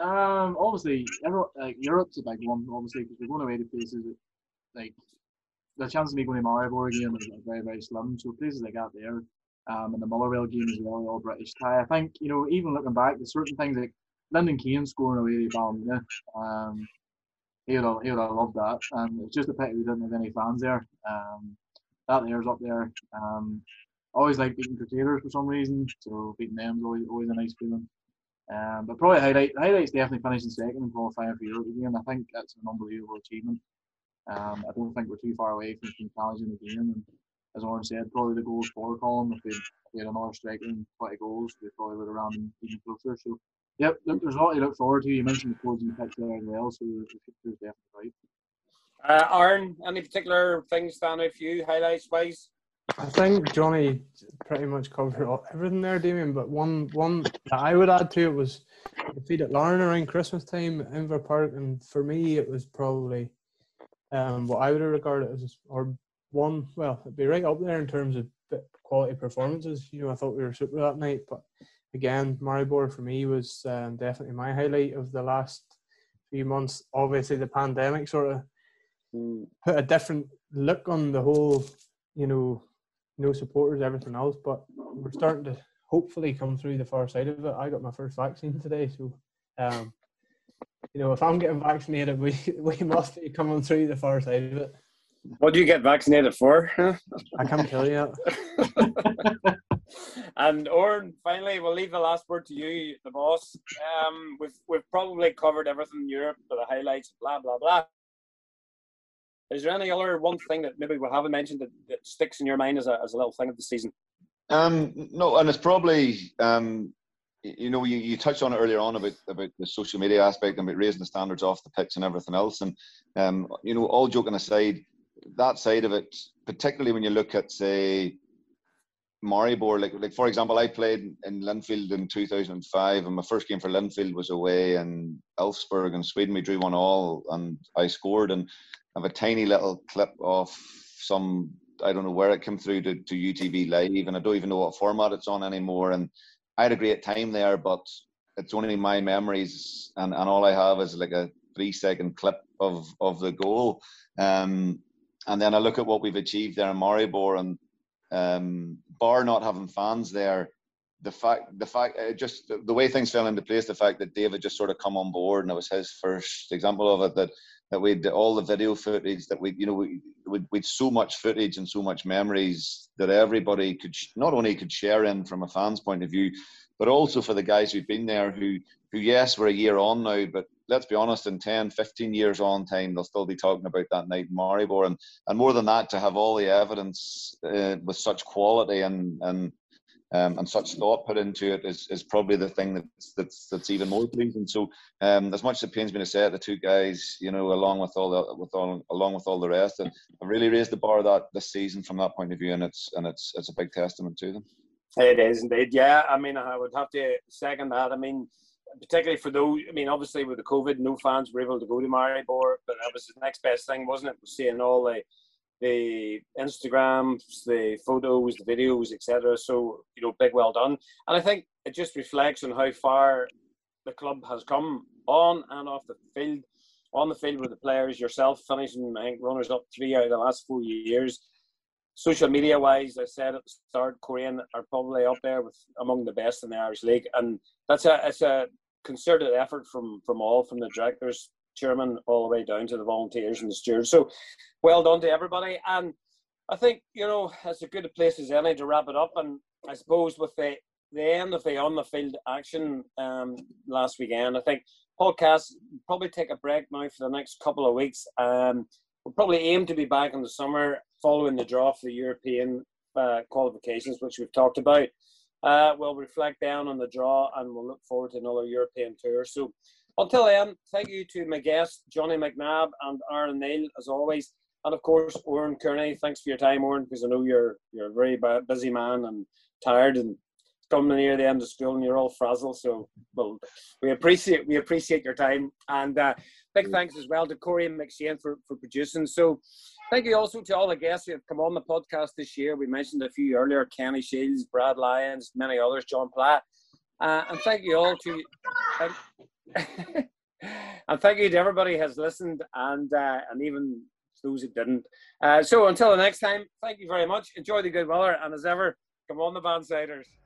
Obviously, Europe's a big one. Obviously, because we're going away to places that, like, the chance of me going to Maribor again is very, very slim. So places like that there, and the Motherwell game as well, all British tie. I think, you know, even looking back, there's certain things like Lyndon Kane scoring away to Ballymena. He would have loved that. It's just a pity we didn't have any fans there. That there's up there. Always like beating Crusaders for some reason. So beating them's always a nice feeling. But probably highlight's definitely finishing second and qualifying for Europe again. I think that's an unbelievable achievement. I don't think we're too far away from challenging the game. And as Oran said, probably the goals for column, if we had another striker and 20 goals, we probably would have ran even closer. So, yep, there's a lot to look forward to. You mentioned the closing pitch there as well, so the picture's definitely right. Aaron, any particular things stand out for you, highlights-wise? I think Johnny pretty much covered everything there, Damien, but one that I would add to it was the defeat at Larne around Christmas time at Inver Park, and for me it was probably what I would have regarded as it'd be right up there in terms of quality performances. You know, I thought we were super that night, but again, Maribor for me was definitely my highlight of the last few months. Obviously the pandemic sort of put a different look on the whole, you know, no supporters, everything else, but we're starting to hopefully come through the far side of it. I got my first vaccine today, so you know, if I'm getting vaccinated, we must be coming through the far side of it. What do you get vaccinated for? I can't tell you. And Oran, finally, we'll leave the last word to you, the boss. We've probably covered everything in Europe, but the highlights, blah blah blah. Is there any other one thing that maybe we haven't mentioned that sticks in your mind as a little thing of the season? No, and it's probably, you know, you touched on it earlier on about the social media aspect and about raising the standards off the pitch and everything else. And, you know, all joking aside, that side of it, particularly when you look at, say, Maribor, like for example, I played in Linfield in 2005, and my first game for Linfield was away in Elfsborg in Sweden. We drew 1-1, and I scored. And I have a tiny little clip of some, I don't know where it came through to UTV Live, and I don't even know what format it's on anymore. And I had a great time there, but it's only my memories, and all I have is like a 3-second clip of the goal. And then I look at what we've achieved there in Maribor, and bar not having fans there, the way things fell into place, the fact that Dave had just sort of come on board, and it was his first example of it, that we'd all the video footage that we'd so much footage and so much memories that everybody could not only could share in from a fan's point of view, but also for the guys who'd been there who yes, we're a year on now, but let's be honest, in 10, 15 years on time, they'll still be talking about that night in Maribor. And more than that, to have all the evidence with such quality and such thought put into it is probably the thing that's even more pleasing. So, as much as it pains me to say it, the two guys, you know, along with all the rest, and have really raised the bar that this season from that point of view, and it's a big testament to them. It is indeed, yeah. I mean, I would have to second that. I mean, particularly for those, I mean, obviously with the COVID, no fans were able to go to Maribor, but that was the next best thing, wasn't it? We're seeing all the Instagrams, the photos, the videos, etc. So, you know, big well done. And I think it just reflects on how far the club has come on and off the field. On the field with the players, yourself finishing, I think, runners up 3 out of the last 4 years. Social media-wise, I said at the start, Coyne are probably up there with among the best in the Irish League. And that's a concerted effort from all, from the directors, chairman, all the way down to the volunteers and the stewards. So well done to everybody. And I think, you know, that's a good place as any to wrap it up. And I suppose with the end of the on-the-field action last weekend, I think podcasts probably take a break now for the next couple of weeks. We'll probably aim to be back in the summer following the draw for the European qualifications, which we've talked about. We'll reflect down on the draw, and we'll look forward to another European tour. So until then, thank you to my guests, Johnny McNabb and Aaron O'Neill, as always. And of course, Oran Kearney. Thanks for your time, Oran, because I know you're a very busy man and tired, and coming near the end of school, and you're all frazzled. So well, we appreciate your time. And big thanks as well to Corey and McShane for producing. So thank you also to all the guests who have come on the podcast this year. We mentioned a few earlier: Kenny Shields, Brad Lyons, many others, John Platt. And thank you all to and thank you to everybody who has listened, and even those who didn't. So until the next time, thank you very much. Enjoy the good weather, and as ever, come on the Bandsiders.